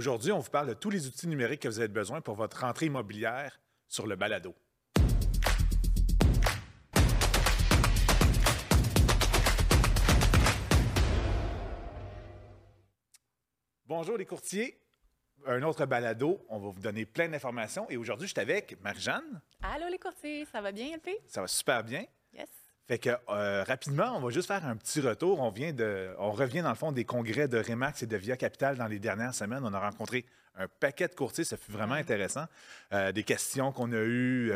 Aujourd'hui, on vous parle de tous les outils numériques que vous avez besoin pour votre rentrée immobilière sur le balado. Bonjour les courtiers, un autre balado, on va vous donner plein d'informations et aujourd'hui, je suis avec Marie-Jeanne. Allô les courtiers, ça va bien LP? Ça va super bien. Yes. Fait que rapidement, on va juste faire un petit retour, on revient dans le fond des congrès de Remax et de Via Capital dans les dernières semaines, on a rencontré un paquet de courtiers, ça fut vraiment intéressant, des questions qu'on a eues,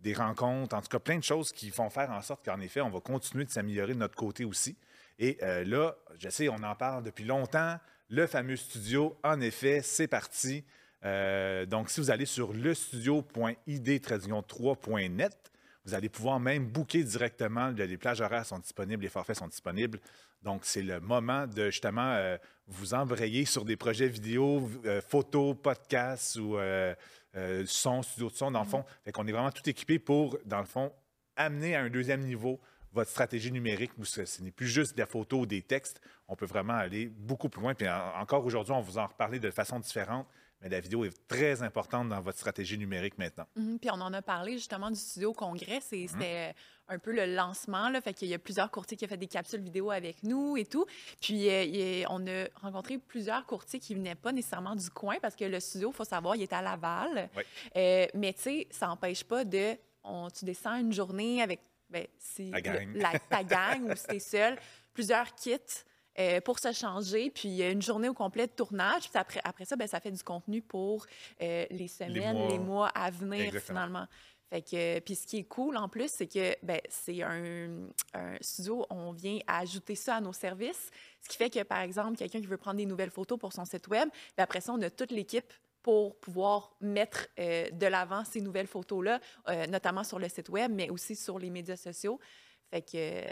des rencontres, en tout cas plein de choses qui font faire en sorte qu'en effet, on va continuer de s'améliorer de notre côté aussi. Et là, je sais, on en parle depuis longtemps. Le fameux studio, en effet, c'est parti. Donc, si vous allez sur lestudioid3.net, vous allez pouvoir même booker directement. Les plages horaires sont disponibles, les forfaits sont disponibles. Donc, c'est le moment de justement vous embrayer sur des projets vidéo, photos, podcasts ou son, studio de son, dans le fond. Fait qu'on est vraiment tout équipé pour, dans le fond, amener à un deuxième niveau votre stratégie numérique, où ce n'est plus juste des photos ou des textes, on peut vraiment aller beaucoup plus loin. Puis encore aujourd'hui, on vous en reparlait de façon différente, mais la vidéo est très importante dans votre stratégie numérique maintenant. Puis on en a parlé justement du studio congrès, c'était un peu le lancement, là, fait qu'il y a plusieurs courtiers qui ont fait des capsules vidéo avec nous et tout. Puis on a rencontré plusieurs courtiers qui ne venaient pas nécessairement du coin, parce que le studio, il faut savoir, il est à Laval. Oui. Mais tu sais, ça n'empêche pas de... Tu descends une journée avec... Bien, si ta gang ou si t'es seul, plusieurs kits pour se changer, puis une journée au complet de tournage. Puis après ça, bien, ça fait du contenu pour les semaines, les mois à venir. Exactement. Finalement. Fait que, puis ce qui est cool en plus, c'est que ben, c'est un studio, on vient ajouter ça à nos services, ce qui fait que par exemple, quelqu'un qui veut prendre des nouvelles photos pour son site web, bien, après ça, on a toute l'équipe pour pouvoir mettre de l'avant ces nouvelles photos-là, notamment sur le site web, mais aussi sur les médias sociaux. Fait que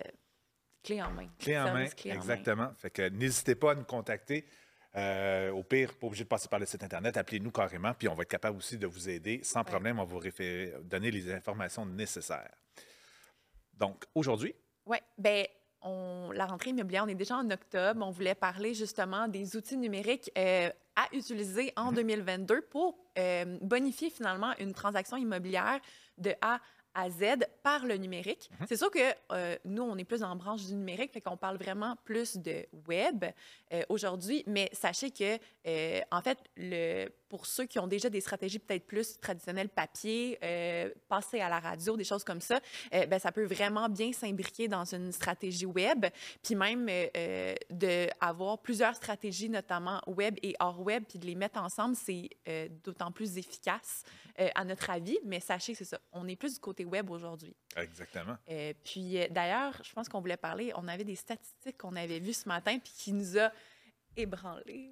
clé en main. Clé en main, exactement. Fait que n'hésitez pas à nous contacter. Au pire, pas obligé de passer par le site Internet, appelez-nous carrément, puis on va être capable aussi de vous aider. Sans problème, on va vous donner les informations nécessaires. Donc, aujourd'hui? Oui, bien... La rentrée immobilière, on est déjà en octobre. On voulait parler justement des outils numériques à utiliser en 2022 pour bonifier finalement une transaction immobilière de A à Z par le numérique. C'est sûr que nous, on est plus en branche du numérique, fait qu'on parle vraiment plus de web aujourd'hui, mais sachez que, en fait, pour ceux qui ont déjà des stratégies peut-être plus traditionnelles papier, passer à la radio, des choses comme ça, ben, ça peut vraiment bien s'imbriquer dans une stratégie web, puis même d'avoir plusieurs stratégies, notamment web et hors web, puis de les mettre ensemble, c'est d'autant plus efficace à notre avis, mais sachez que c'est ça, on est plus du côté web aujourd'hui. Exactement. Puis d'ailleurs, je pense qu'on voulait parler, on avait des statistiques qu'on avait vues ce matin puis qui nous a ébranlés.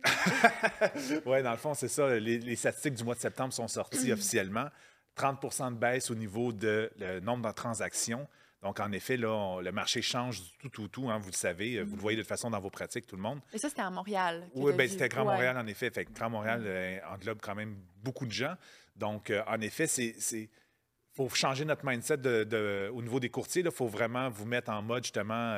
Oui, dans le fond, c'est ça. Les statistiques du mois de septembre sont sorties officiellement. 30 de baisse au niveau de le nombre de transactions. Donc, en effet, là, le marché change du tout, hein, vous le savez. Vous le voyez de toute façon dans vos pratiques, tout le monde. Et ça, c'était à Montréal. Oui, bien, c'était Grand Montréal, en effet. Fait que Grand Montréal englobe quand même beaucoup de gens. Donc, en effet, il faut changer notre mindset au niveau des courtiers. Il faut vraiment vous mettre en mode, justement,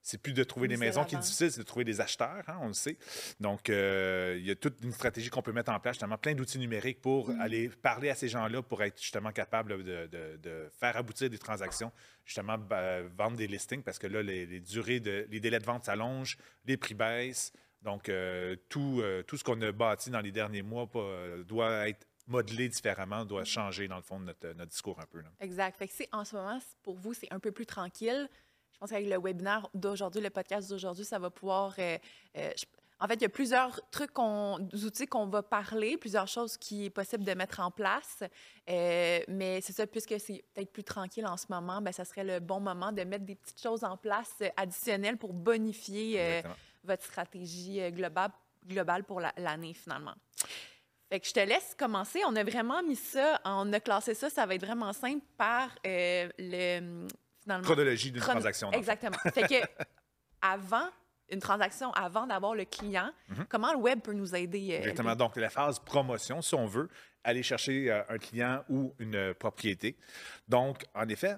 c'est plus de trouver des maisons qui est difficile, c'est de trouver des acheteurs, hein, on le sait. Donc, il y a toute une stratégie qu'on peut mettre en place, justement, plein d'outils numériques pour aller parler à ces gens-là, pour être justement capable de faire aboutir des transactions, justement, vendre des listings, parce que là, les délais de vente s'allongent, les prix baissent. Donc, tout ce qu'on a bâti dans les derniers mois doit être modeler différemment, doit changer dans le fond de notre discours un peu. Là. Exact. Fait que en ce moment, pour vous, c'est un peu plus tranquille. Je pense qu'avec le webinaire d'aujourd'hui, le podcast d'aujourd'hui, ça va pouvoir... en fait, il y a plusieurs outils qu'on va parler, plusieurs choses qui est possible de mettre en place. Mais c'est ça, puisque c'est peut-être plus tranquille en ce moment, bien, ça serait le bon moment de mettre des petites choses en place additionnelles pour bonifier votre stratégie globale pour l'année finalement. Fait que je te laisse commencer. On a vraiment mis ça, on a classé ça, ça va être vraiment simple par finalement, chronologie d'une transaction. Exactement. Fait que avant d'avoir le client, comment le web peut nous aider? Exactement. Donc, la phase promotion, si on veut aller chercher un client ou une propriété. Donc, en effet,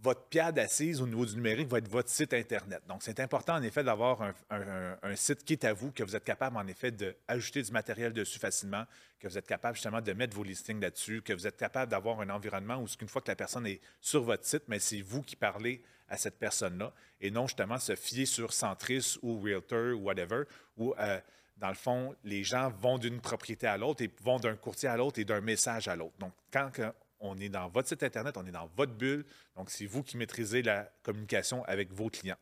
votre pierre d'assise au niveau du numérique va être votre site Internet. Donc, c'est important, en effet, d'avoir un site qui est à vous, que vous êtes capable, en effet, d'ajouter du matériel dessus facilement, que vous êtes capable, justement, de mettre vos listings là-dessus, que vous êtes capable d'avoir un environnement où, une fois que la personne est sur votre site, mais c'est vous qui parlez à cette personne-là et non, justement, se fier sur Centris ou Realtor ou whatever, ou dans le fond, les gens vont d'une propriété à l'autre et vont d'un courtier à l'autre et d'un message à l'autre. Donc, quand on est dans votre site Internet, on est dans votre bulle. Donc, c'est vous qui maîtrisez la communication avec vos clients.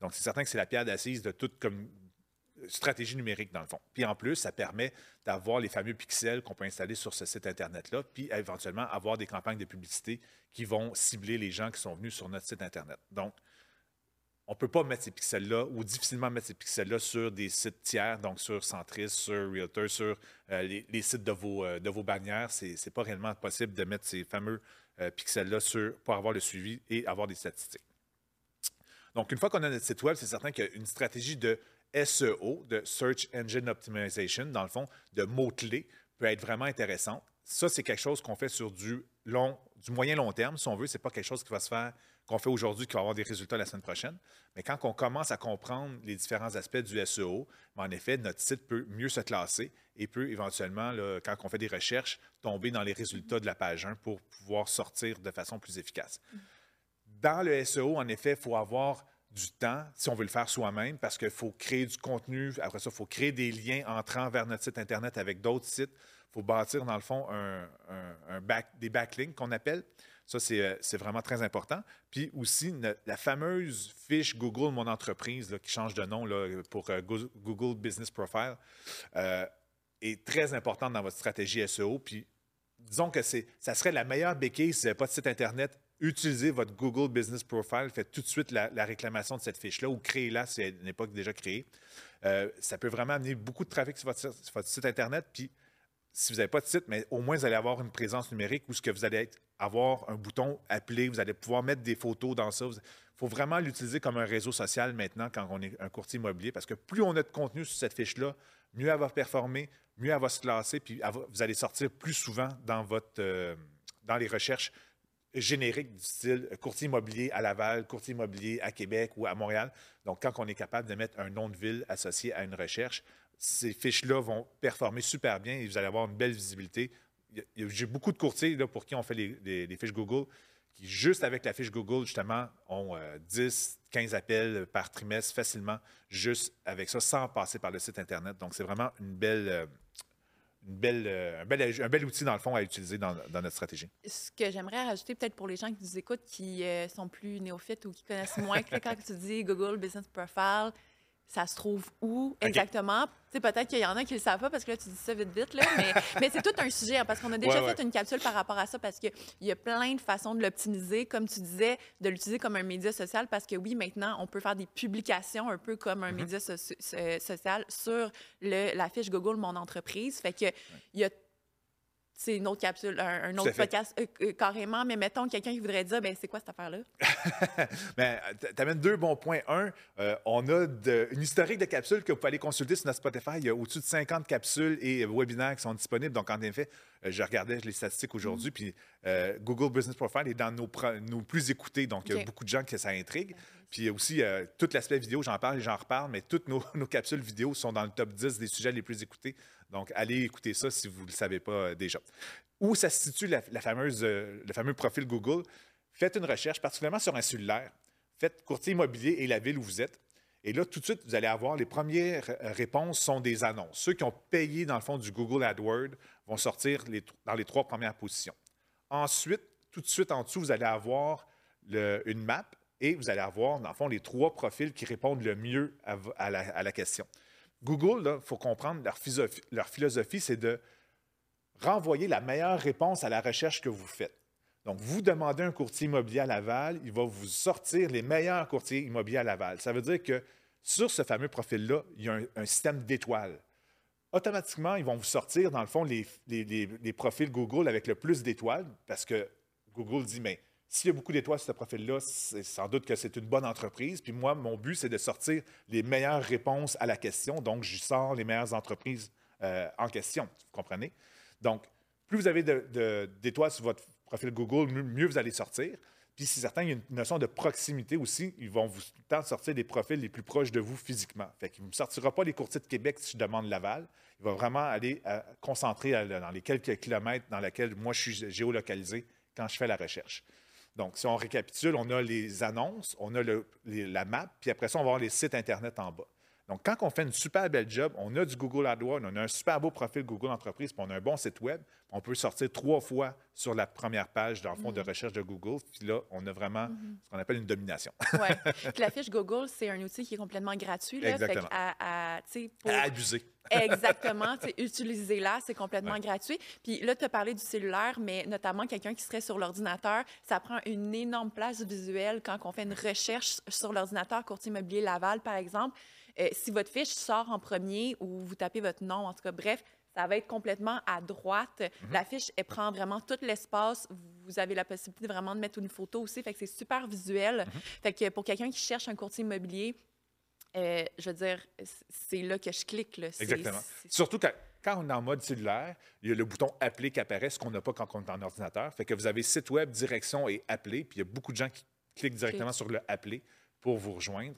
Donc, c'est certain que c'est la pierre d'assise de toute stratégie numérique, dans le fond. Puis, en plus, ça permet d'avoir les fameux pixels qu'on peut installer sur ce site Internet-là, puis éventuellement avoir des campagnes de publicité qui vont cibler les gens qui sont venus sur notre site Internet. Donc, on ne peut pas mettre ces pixels-là ou difficilement mettre ces pixels-là sur des sites tiers, donc sur Centris, sur Realtor, sur les sites de vos bannières. Ce n'est pas réellement possible de mettre ces fameux pixels-là pour avoir le suivi et avoir des statistiques. Donc, une fois qu'on a notre site web, c'est certain qu'il y a une stratégie de SEO, de Search Engine Optimization, dans le fond, de mots-clés, peut être vraiment intéressante. Ça, c'est quelque chose qu'on fait sur du moyen-long terme, si on veut. Ce n'est pas quelque chose qui va se faire, qu'on fait aujourd'hui, qui va avoir des résultats la semaine prochaine. Mais quand on commence à comprendre les différents aspects du SEO, en effet, notre site peut mieux se classer et peut éventuellement, là, quand on fait des recherches, tomber dans les résultats de la page 1 pour pouvoir sortir de façon plus efficace. Dans le SEO, en effet, il faut avoir du temps, si on veut le faire soi-même, parce qu'il faut créer du contenu. Après ça, il faut créer des liens entrant vers notre site Internet avec d'autres sites. Il faut bâtir, dans le fond, des backlinks qu'on appelle. Ça, c'est vraiment très important. Puis aussi, la fameuse fiche Google Mon Entreprise, là, qui change de nom là, pour Google Business Profile, est très importante dans votre stratégie SEO. Puis disons que ça serait la meilleure béquille si vous n'avez pas de site Internet. Utilisez votre Google Business Profile, faites tout de suite la réclamation de cette fiche-là ou créez-la si elle n'est pas déjà créée. Ça peut vraiment amener beaucoup de trafic sur votre site Internet. Puis, si vous n'avez pas de site, mais au moins, vous allez avoir une présence numérique où ce que vous allez avoir un bouton appelé, vous allez pouvoir mettre des photos dans ça. Il faut vraiment l'utiliser comme un réseau social maintenant quand on est un courtier immobilier parce que plus on a de contenu sur cette fiche-là, mieux elle va performer, mieux elle va se classer, puis vous allez sortir plus souvent dans les recherches générique du style courtier immobilier à Laval, courtier immobilier à Québec ou à Montréal. Donc, quand on est capable de mettre un nom de ville associé à une recherche, ces fiches-là vont performer super bien et vous allez avoir une belle visibilité. J'ai beaucoup de courtiers là, pour qui on fait les fiches Google qui, juste avec la fiche Google, justement, ont 10, 15 appels par trimestre facilement, juste avec ça, sans passer par le site Internet. Donc, c'est vraiment un bel outil, dans le fond, à utiliser dans notre stratégie. Ce que j'aimerais rajouter, peut-être pour les gens qui nous écoutent, qui sont plus néophytes ou qui connaissent moins, que quand tu dis Google Business Profile, ça se trouve où exactement? Okay. Peut-être qu'il y en a qui ne le savent pas parce que là, tu dis ça vite, là, mais c'est tout un sujet hein, parce qu'on a déjà fait une capsule par rapport à ça parce qu'il y a plein de façons de l'optimiser, comme tu disais, de l'utiliser comme un média social parce que oui, maintenant, on peut faire des publications un peu comme un média social sur la fiche Google Mon Entreprise. Fait que il y a c'est une autre capsule, un autre podcast carrément, mais mettons quelqu'un qui voudrait dire, ben c'est quoi cette affaire-là? Ben, tu amènes deux bons points. Un, on a une historique de capsules que vous pouvez aller consulter sur notre Spotify. Il y a au-dessus de 50 capsules et webinaires qui sont disponibles. Donc, en effet, je regardais les statistiques aujourd'hui, puis Google Business Profile est dans nos plus écoutés. Donc, il y a beaucoup de gens que ça intrigue. Puis aussi, tout l'aspect vidéo, j'en parle et j'en reparle, mais toutes nos capsules vidéo sont dans le top 10 des sujets les plus écoutés. Donc, allez écouter ça si vous ne le savez pas déjà. Où ça se situe le fameux profil Google? Faites une recherche, particulièrement sur un cellulaire. Faites courtier immobilier et la ville où vous êtes. Et là, tout de suite, vous allez avoir les premières réponses sont des annonces. Ceux qui ont payé, dans le fond, du Google AdWords vont sortir dans les 3 premières positions. Ensuite, tout de suite en dessous, vous allez avoir une map et vous allez avoir, dans le fond, les 3 profils qui répondent le mieux à la question. Google, il faut comprendre, leur philosophie, c'est de renvoyer la meilleure réponse à la recherche que vous faites. Donc, vous demandez un courtier immobilier à Laval, il va vous sortir les meilleurs courtiers immobiliers à Laval. Ça veut dire que sur ce fameux profil-là, il y a un système d'étoiles. Automatiquement, ils vont vous sortir, dans le fond, les profils Google avec le plus d'étoiles parce que Google dit, mais s'il y a beaucoup d'étoiles sur ce profil-là, c'est sans doute que c'est une bonne entreprise. Puis moi, mon but, c'est de sortir les meilleures réponses à la question. Donc, je sors les meilleures entreprises en question, vous comprenez? Donc, plus vous avez d'étoiles sur votre profil Google, mieux vous allez sortir. Puis c'est certain, il y a une notion de proximité aussi. Ils vont vous tenter de sortir des profils les plus proches de vous physiquement. Fait qu'il ne me sortira pas les courtiers de Québec si je demande Laval. Il va vraiment aller concentrer dans les quelques kilomètres dans lesquels moi je suis géolocalisé quand je fais la recherche. Donc, si on récapitule, on a les annonces, on a la map, puis après ça, on va avoir les sites Internet en bas. Donc, quand on fait une super belle job, on a du Google AdWords, on a un super beau profil Google Entreprise, puis on a un bon site web, on peut sortir 3 fois sur la première page dans le fond de recherche de Google, puis là, on a vraiment ce qu'on appelle une domination. Oui. Puis la fiche Google, c'est un outil qui est complètement gratuit. Là, exactement. Fait à abuser. Exactement. Utilisez-la, c'est complètement gratuit. Puis là, tu as parlé du cellulaire, mais notamment quelqu'un qui serait sur l'ordinateur, ça prend une énorme place visuelle quand on fait une recherche sur l'ordinateur, courtier immobilier Laval, par exemple. Si votre fiche sort en premier ou vous tapez votre nom, en tout cas, bref, ça va être complètement à droite. La fiche, elle prend vraiment tout l'espace. Vous avez la possibilité vraiment de mettre une photo aussi. Fait que c'est super visuel. Fait que pour quelqu'un qui cherche un courtier immobilier, je veux dire, c'est là que je clique. Là. Exactement. Surtout quand on est en mode cellulaire, il y a le bouton « Appeler » qui apparaît, ce qu'on n'a pas quand on est en ordinateur. Fait que vous avez site web, direction et « Appeler ». Puis il y a beaucoup de gens qui cliquent directement sur le « Appeler » pour vous rejoindre.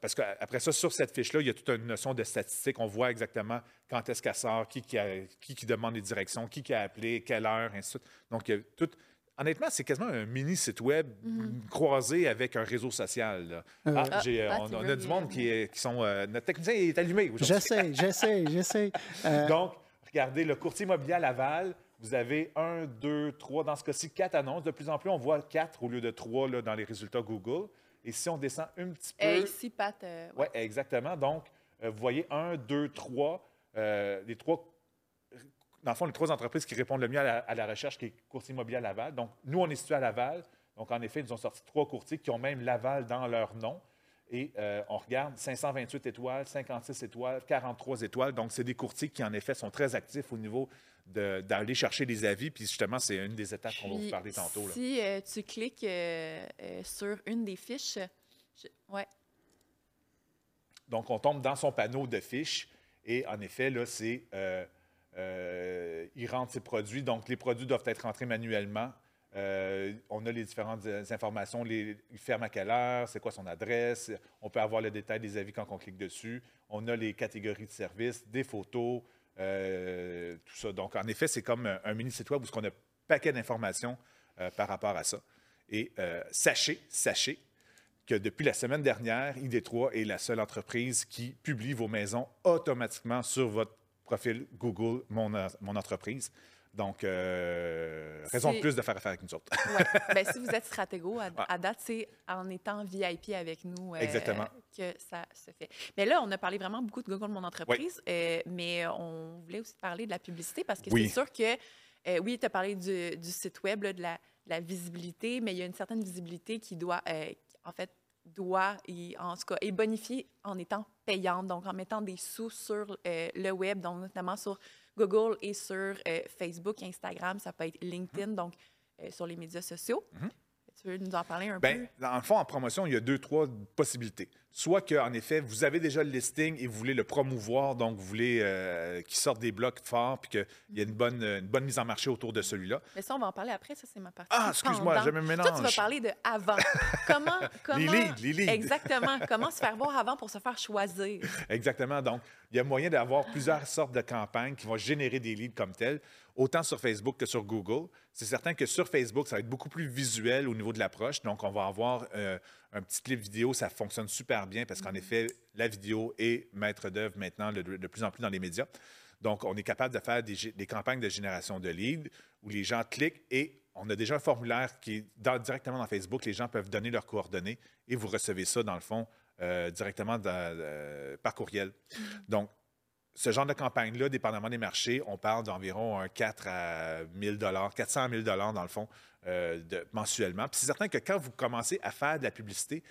Parce qu'après ça, sur cette fiche-là, il y a toute une notion de statistique. On voit exactement quand est-ce qu'elle sort, qui demande les directions, qui a appelé, quelle heure, ainsi de suite. Donc, il y a tout... Honnêtement, c'est quasiment un mini site web croisé avec un réseau social. Là. On a du monde qui sont... notre technicien est allumé aujourd'hui. J'essaie. Donc, regardez, le courtier immobilier à Laval... Vous avez 1, 2, 3, dans ce cas-ci, 4 annonces. De plus en plus, on voit 4 au lieu de 3 là, dans les résultats Google. Et si on descend un petit peu… ici, Pat. Oui, exactement. Donc, vous voyez 1, 2, 3, les 3… Dans le fond, les 3 entreprises qui répondent le mieux à la recherche, qui est courtier immobilier à Laval. Donc, nous, on est situé à Laval. Donc, en effet, ils nous ont sorti 3 courtiers qui ont même Laval dans leur nom. Et on regarde 528 étoiles, 56 étoiles, 43 étoiles. Donc, c'est des courtiers qui, en effet, sont très actifs au niveau d'aller chercher des avis. Puis, justement, c'est une des étapes qu'on va vous parler tantôt. Là. Si tu cliques sur une des fiches, donc, on tombe dans son panneau de fiches. Et, en effet, là, c'est… il rentre ses produits. Donc, les produits doivent être rentrés manuellement. On a les différentes informations, il ferme à quelle heure, c'est quoi son adresse, on peut avoir le détail des avis quand on clique dessus, on a les catégories de services, des photos, tout ça. Donc, en effet, c'est comme un mini-site web où on a un paquet d'informations par rapport à ça. Et sachez que depuis la semaine dernière, ID3 est la seule entreprise qui publie vos maisons automatiquement sur votre profil Google « Mon entreprise ». Donc, raison de plus de faire affaire avec nous autres. Oui. Bien, si vous êtes stratégo, à date, c'est en étant VIP avec nous que ça se fait. Mais là, on a parlé vraiment beaucoup de Google Mon Entreprise, mais on voulait aussi parler de la publicité parce que c'est sûr que, tu as parlé du site web, là, de la visibilité, mais il y a une certaine visibilité qui doit, est bonifiée en étant payante, donc en mettant des sous sur le web, donc notamment sur Google et sur Facebook, Instagram, ça peut être LinkedIn, donc sur les médias sociaux. Tu veux nous en parler un peu? Dans le fond, en promotion, il y a 2, 3 possibilités. Soit qu'en effet, vous avez déjà le listing et vous voulez le promouvoir, donc vous voulez qu'il sorte des blocs forts puis qu'il y ait une bonne mise en marché autour de celui-là. Mais ça, on va en parler après, ça, c'est ma partie. Ah, excuse-moi, je me mélange. Toi, tu vas parler de avant. Comment les leads. Exactement. Comment se faire voir avant pour se faire choisir. Exactement. Donc, il y a moyen d'avoir plusieurs sortes de campagnes qui vont générer des leads comme tels, autant sur Facebook que sur Google. C'est certain que sur Facebook, ça va être beaucoup plus visuel au niveau de l'approche. Donc, on va avoir un petit clip vidéo. Ça fonctionne super bien parce qu'en effet, la vidéo est maître d'œuvre maintenant de plus en plus dans les médias. Donc, on est capable de faire des campagnes de génération de leads où les gens cliquent et on a déjà un formulaire qui est directement dans Facebook. Les gens peuvent donner leurs coordonnées et vous recevez ça, dans le fond, directement par courriel. Donc, ce genre de campagne-là, dépendamment des marchés, on parle d'environ 400 à 1 000 $ dans le fond, mensuellement. Puis c'est certain que quand vous commencez à faire de la publicité,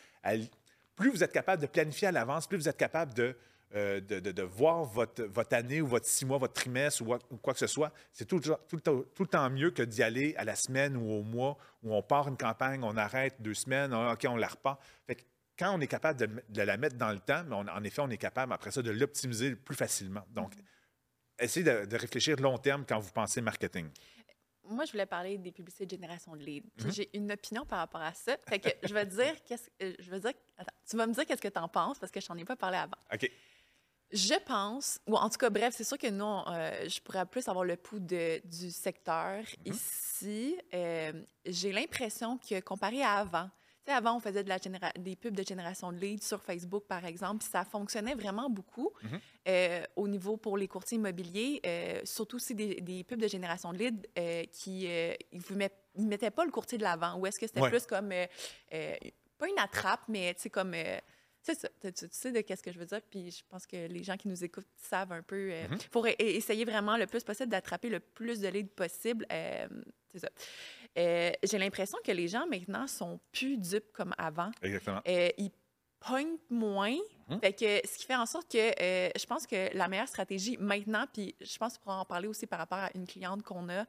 plus vous êtes capable de planifier à l'avance, plus vous êtes capable de voir votre année ou votre 6 mois, votre trimestre ou quoi que ce soit, c'est tout le temps mieux que d'y aller à la semaine ou au mois où on part une campagne, on arrête 2 semaines, OK, on la repart. Fait que, quand on est capable de la mettre dans le temps, mais en effet, on est capable, après ça, de l'optimiser plus facilement. Donc, essayez de réfléchir long terme quand vous pensez marketing. moi, je voulais parler des publicités de génération de leads. Mm-hmm. J'ai une opinion par rapport à ça. Fait que je vais te dire, attends, tu vas me dire qu'est-ce que tu en penses parce que je n'en ai pas parlé avant. OK. Je pense, ou en tout cas, bref, c'est sûr que non, je pourrais plus avoir le pouls du secteur. Mm-hmm. Ici, j'ai l'impression que comparé à avant, tu sais, avant, on faisait des pubs de génération de leads sur Facebook, par exemple, puis ça fonctionnait vraiment beaucoup. Mm-hmm. Au niveau pour les courtiers immobiliers, surtout aussi des pubs de génération de leads qui ne mettaient pas le courtier de l'avant, ou est-ce que c'était plus comme, pas une attrape, mais tu sais, comme... c'est ça. Tu sais de qu'est-ce que je veux dire, puis je pense que les gens qui nous écoutent savent un peu. Pour essayer vraiment le plus possible d'attraper le plus de leads possible, c'est ça. J'ai l'impression que les gens maintenant sont plus dupes comme avant. Exactement. Ils pognent moins. Fait que, ce qui fait en sorte que je pense que la meilleure stratégie maintenant, puis je pense qu'on pourra en parler aussi par rapport à une cliente qu'on a,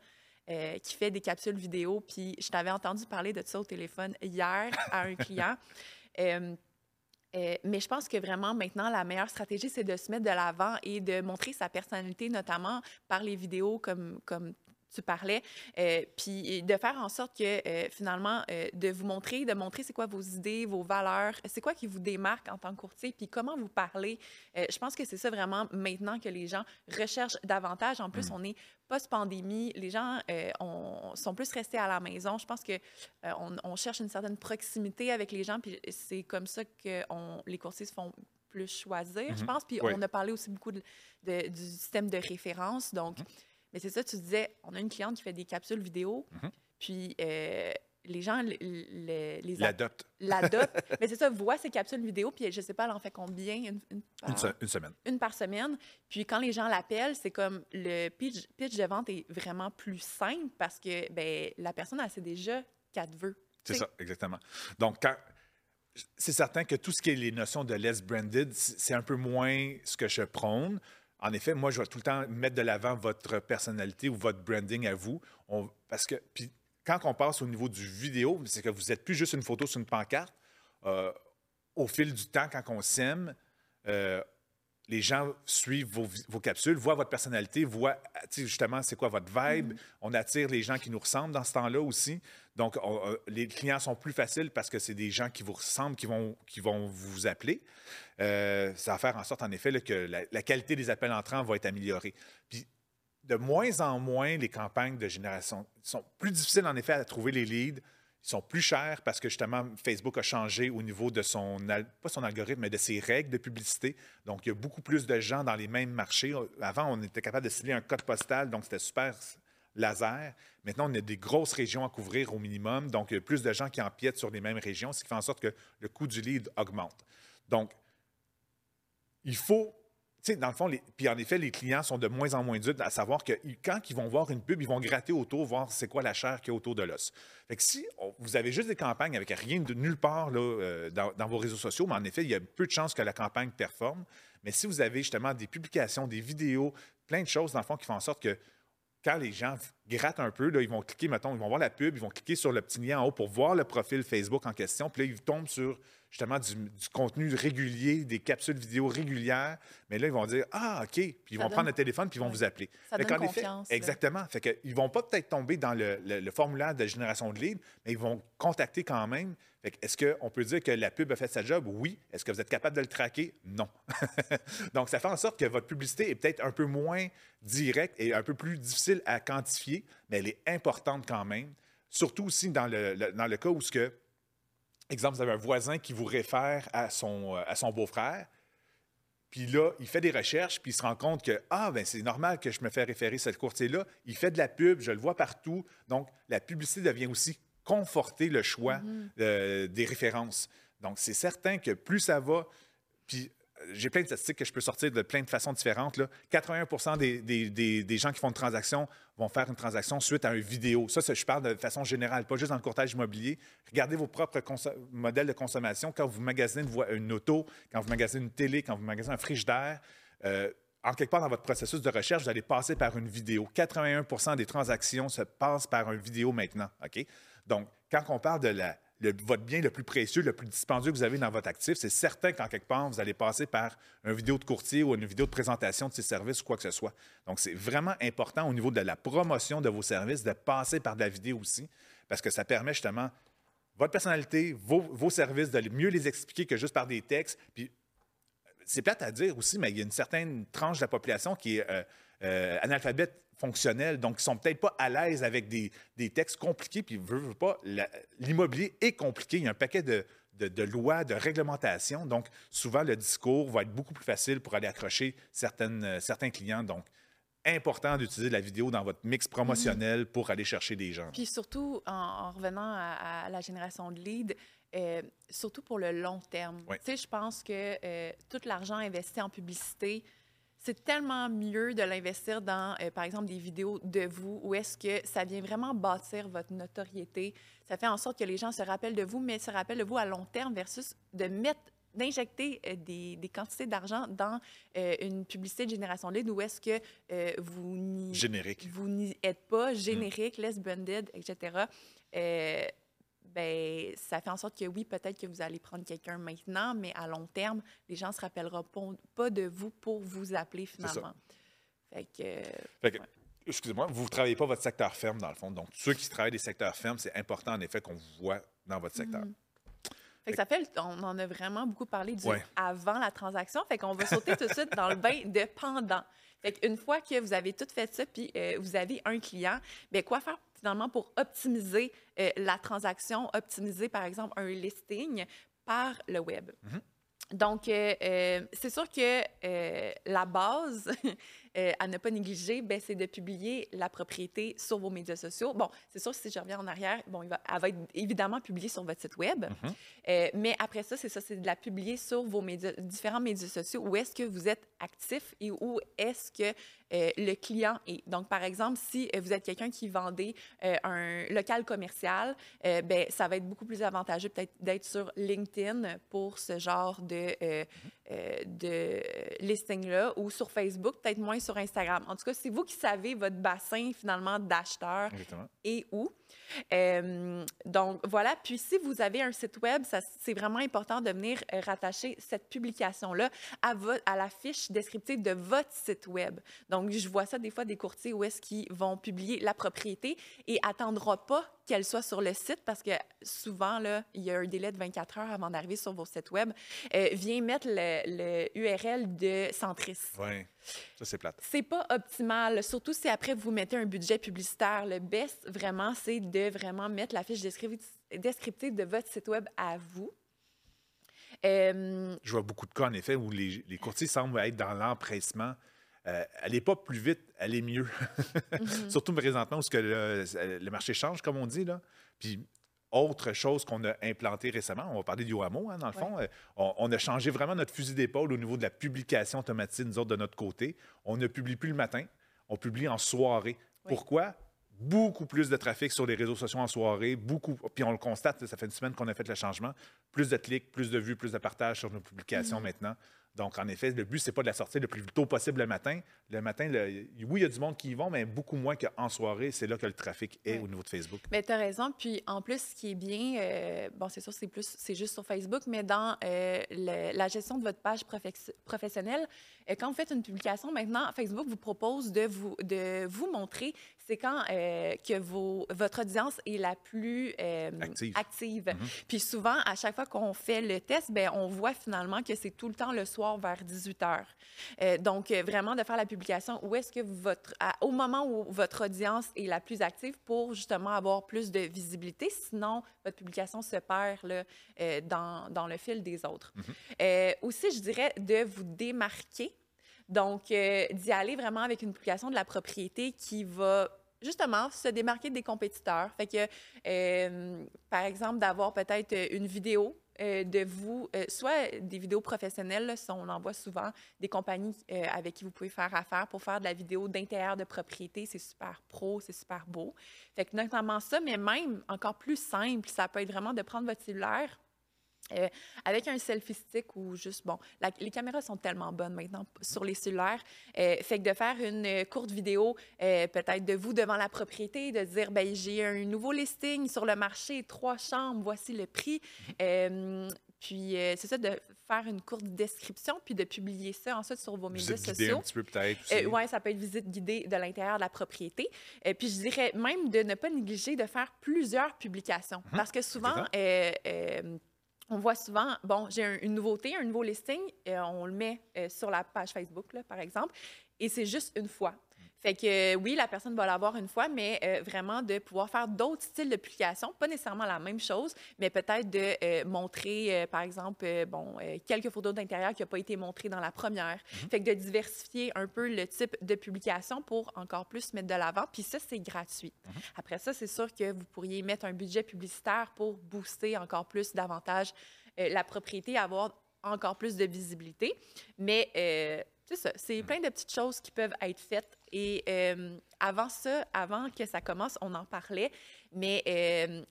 qui fait des capsules vidéo, puis je t'avais entendu parler de ça au téléphone hier à un client. Mais je pense que vraiment, maintenant, la meilleure stratégie, c'est de se mettre de l'avant et de montrer sa personnalité, notamment par les vidéos comme tu parlais, puis de faire en sorte que, finalement, de montrer c'est quoi vos idées, vos valeurs, c'est quoi qui vous démarque en tant que courtier, puis comment vous parlez. Je pense que c'est ça vraiment maintenant que les gens recherchent davantage. En plus, on est post-pandémie, les gens sont plus restés à la maison. Je pense qu'on cherche une certaine proximité avec les gens, puis c'est comme ça que les courtiers se font plus choisir, je pense. Puis on a parlé aussi beaucoup du système de référence, donc... Mais c'est ça, tu disais, on a une cliente qui fait des capsules vidéo, puis les gens l'adoptent. Mais c'est ça, voient ces capsules vidéo, puis je ne sais pas, elle en fait combien? Une semaine. Une par semaine. Puis quand les gens l'appellent, c'est comme le pitch de vente est vraiment plus simple parce que la personne, elle sait déjà qu'elle veut. C'est ça, exactement. Donc, c'est certain que tout ce qui est les notions de less branded, c'est un peu moins ce que je prône. En effet, moi, je vais tout le temps mettre de l'avant votre personnalité ou votre branding à vous. Parce que, puis quand on passe au niveau du vidéo, c'est que vous n'êtes plus juste une photo sur une pancarte. Au fil du temps, quand on sème, les gens suivent vos capsules, voient votre personnalité, voient justement c'est quoi votre vibe. On attire les gens qui nous ressemblent dans ce temps-là aussi. Donc, les clients sont plus faciles parce que c'est des gens qui vous ressemblent, qui vont vous appeler. Ça va faire en sorte, en effet, que la qualité des appels entrants va être améliorée. Puis, de moins en moins, les campagnes de génération sont plus difficiles, en effet, à trouver les leads. Ils sont plus chers parce que, justement, Facebook a changé au niveau de pas son algorithme, mais de ses règles de publicité. Donc, il y a beaucoup plus de gens dans les mêmes marchés. Avant, on était capable de cibler un code postal, donc c'était super laser. Maintenant, on a des grosses régions à couvrir au minimum. Donc, il y a plus de gens qui empiètent sur les mêmes régions, ce qui fait en sorte que le coût du lead augmente. Donc, il faut... Tu sais, dans le fond, puis en effet, les clients sont de moins en moins durs à savoir que quand ils vont voir une pub, ils vont gratter autour, voir c'est quoi la chair qu'il y a autour de l'os. Fait que si vous avez juste des campagnes avec rien de nulle part là, dans vos réseaux sociaux, mais en effet, il y a peu de chances que la campagne performe. Mais si vous avez justement des publications, des vidéos, plein de choses, dans le fond, qui font en sorte que quand les gens grattent un peu, là, ils vont cliquer, mettons, ils vont voir la pub, ils vont cliquer sur le petit lien en haut pour voir le profil Facebook en question, puis là, ils tombent sur... justement du contenu régulier, des capsules vidéo régulières, mais là, ils vont dire « Ah, OK », puis ils vont prendre le téléphone, puis ils vont vous appeler. Ça fait donne confiance. Exactement. Fait que, ils ne vont pas peut-être tomber dans le formulaire de génération de leads, mais ils vont contacter quand même. Fait que, est-ce qu'on peut dire que la pub a fait sa job? Oui. Est-ce que vous êtes capable de le traquer? Non. Donc, ça fait en sorte que votre publicité est peut-être un peu moins directe et un peu plus difficile à quantifier, mais elle est importante quand même, surtout aussi dans le cas où ce que exemple, vous avez un voisin qui vous réfère à son beau-frère, puis là, il fait des recherches, puis il se rend compte que « Ah, bien, c'est normal que je me fais référer cette courtier-là. Il fait de la pub, je le vois partout. » Donc, la publicité devient aussi conforter le choix des références. Donc, c'est certain que plus ça va, puis j'ai plein de statistiques que je peux sortir de plein de façons différentes. Là. 81 % des gens qui font une transaction vont faire une transaction suite à une vidéo. Ça, je parle de façon générale, pas juste dans le courtage immobilier. Regardez vos propres modèles de consommation. Quand vous magasinez une auto, quand vous magasinez une télé, quand vous magasinez un frigidaire, en quelque part dans votre processus de recherche, vous allez passer par une vidéo. 81 % des transactions se passent par une vidéo maintenant. Okay? Donc, quand on parle de la votre bien le plus précieux, le plus dispendieux que vous avez dans votre actif. C'est certain qu'en quelque part, vous allez passer par une vidéo de courtier ou une vidéo de présentation de ses services ou quoi que ce soit. Donc, c'est vraiment important au niveau de la promotion de vos services de passer par de la vidéo aussi, parce que ça permet justement votre personnalité, vos services, de mieux les expliquer que juste par des textes. Puis, c'est plate à dire aussi, mais il y a une certaine tranche de la population qui est analphabète fonctionnelle, donc ils ne sont peut-être pas à l'aise avec des textes compliqués, puis veut pas. L'immobilier est compliqué, il y a un paquet de lois, de réglementations, donc souvent le discours va être beaucoup plus facile pour aller accrocher certains clients, donc important d'utiliser la vidéo dans votre mix promotionnel pour aller chercher des gens. Puis surtout, en revenant à la génération de leads, surtout pour le long terme. Oui. Tu sais, je pense que tout l'argent investi en publicité, c'est tellement mieux de l'investir dans, par exemple, des vidéos de vous où est-ce que ça vient vraiment bâtir votre notoriété. Ça fait en sorte que les gens se rappellent de vous, mais se rappellent de vous à long terme versus d'injecter des quantités d'argent dans une publicité de génération de lead où est-ce que vous n'y êtes pas, générique, less branded, etc. Ben, ça fait en sorte que oui, peut-être que vous allez prendre quelqu'un maintenant, mais à long terme, les gens ne se rappelleront pas de vous pour vous appeler finalement. Fait que, excusez-moi, vous ne travaillez pas votre secteur ferme dans le fond. Donc, ceux qui travaillent des secteurs fermes, c'est important en effet qu'on vous voit dans votre secteur. On en a vraiment beaucoup parlé du avant la transaction. Fait qu'on va sauter tout de suite dans le bain de pendant. Fait qu'une fois que vous avez tout fait ça, puis vous avez un client, bien, quoi faire finalement pour optimiser la transaction, optimiser par exemple un listing par le web? Donc, c'est sûr que la base à ne pas négliger, ben, c'est de publier la propriété sur vos médias sociaux. Bon, c'est sûr, si je reviens en arrière, bon, elle va être évidemment publiée sur votre site web. Mais après ça, c'est de la publier sur vos différents médias sociaux où est-ce que vous êtes actif et où est-ce que le client est. Donc, par exemple, si vous êtes quelqu'un qui vendait un local commercial, ben, ça va être beaucoup plus avantageux peut-être d'être sur LinkedIn pour ce genre de listing-là, ou sur Facebook, peut-être moins sur Instagram. En tout cas, c'est vous qui savez votre bassin, finalement, d'acheteurs et où. Donc, voilà. Puis, si vous avez un site web, c'est vraiment important de venir rattacher cette publication-là à la fiche descriptive de votre site web. Donc, je vois ça des fois des courtiers où est-ce qu'ils vont publier la propriété et attendra pas qu'elle soit sur le site, parce que souvent, là, il y a un délai de 24 heures avant d'arriver sur vos sites web. Viens mettre le URL de Centris. Oui, ça, c'est plate. C'est pas optimal, surtout si après vous mettez un budget publicitaire. Le best, vraiment, c'est de vraiment mettre la fiche descriptive de votre site web à vous. Je vois beaucoup de cas, en effet, où les courtiers semblent être dans l'empressement. Allez pas plus vite, allez mieux. Surtout présentement, parce que le marché change, comme on dit, là. Puis, autre chose qu'on a implantée récemment, on va parler de Yoamo, hein, dans le fond, on a changé vraiment notre fusil d'épaule au niveau de la publication automatique, nous autres, de notre côté. On ne publie plus le matin, on publie en soirée. Pourquoi? Beaucoup plus de trafic sur les réseaux sociaux en soirée, beaucoup, puis on le constate, ça fait une semaine qu'on a fait le changement, plus de clics, plus de vues, plus de partages sur nos publications maintenant. Donc, en effet, le but, c'est pas de la sortir le plus tôt possible le matin. Le matin, oui, il y a du monde qui y va, mais beaucoup moins qu'en soirée. C'est là que le trafic est au niveau de Facebook. Mais tu as raison. Puis, en plus, ce qui est bien, bon, c'est sûr, c'est juste sur Facebook, mais dans la gestion de votre page professionnelle, quand vous faites une publication, maintenant, Facebook vous propose de vous montrer c'est quand que votre audience est la plus active. Puis souvent, à chaque fois qu'on fait le test, bien, on voit finalement que c'est tout le temps le soir vers 18 heures. Donc, vraiment de faire la publication où est-ce que au moment où votre audience est la plus active pour justement avoir plus de visibilité. Sinon, votre publication se perd là, dans le fil des autres. Aussi, je dirais de vous démarquer. Donc, d'y aller vraiment avec une publication de la propriété qui va justement se démarquer des compétiteurs. Fait que, par exemple, d'avoir peut-être une vidéo de vous, soit des vidéos professionnelles, là, si on en voit souvent, des compagnies avec qui vous pouvez faire affaire pour faire de la vidéo d'intérieur de propriété. C'est super pro, c'est super beau. Fait que notamment ça, mais même encore plus simple, ça peut être vraiment de prendre votre cellulaire, Avec un selfie stick ou juste, bon, les caméras sont tellement bonnes maintenant sur les cellulaires, fait que de faire une courte vidéo, peut-être de vous devant la propriété, de dire, bien, j'ai un nouveau listing sur le marché, 3 chambres, voici le prix, puis c'est ça, de faire une courte description, puis de publier ça ensuite sur vos médias sociaux. Visite guidée un petit peu peut-être. Oui, ça peut être visite guidée de l'intérieur de la propriété. Puis je dirais même de ne pas négliger de faire plusieurs publications, parce que souvent... on voit souvent, bon, j'ai une nouveauté, un nouveau listing, on le met sur la page Facebook, là, par exemple, et c'est juste une fois. Fait que oui, la personne va l'avoir une fois, mais vraiment de pouvoir faire d'autres styles de publication, pas nécessairement la même chose, mais peut-être de montrer, par exemple, quelques photos d'intérieur qui n'ont pas été montrées dans la première. Fait que de diversifier un peu le type de publication pour encore plus mettre de l'avant, puis ça, c'est gratuit. Après ça, c'est sûr que vous pourriez mettre un budget publicitaire pour booster encore plus davantage la propriété, avoir encore plus de visibilité, mais... c'est ça, c'est plein de petites choses qui peuvent être faites. Et avant que ça commence, on en parlait, mais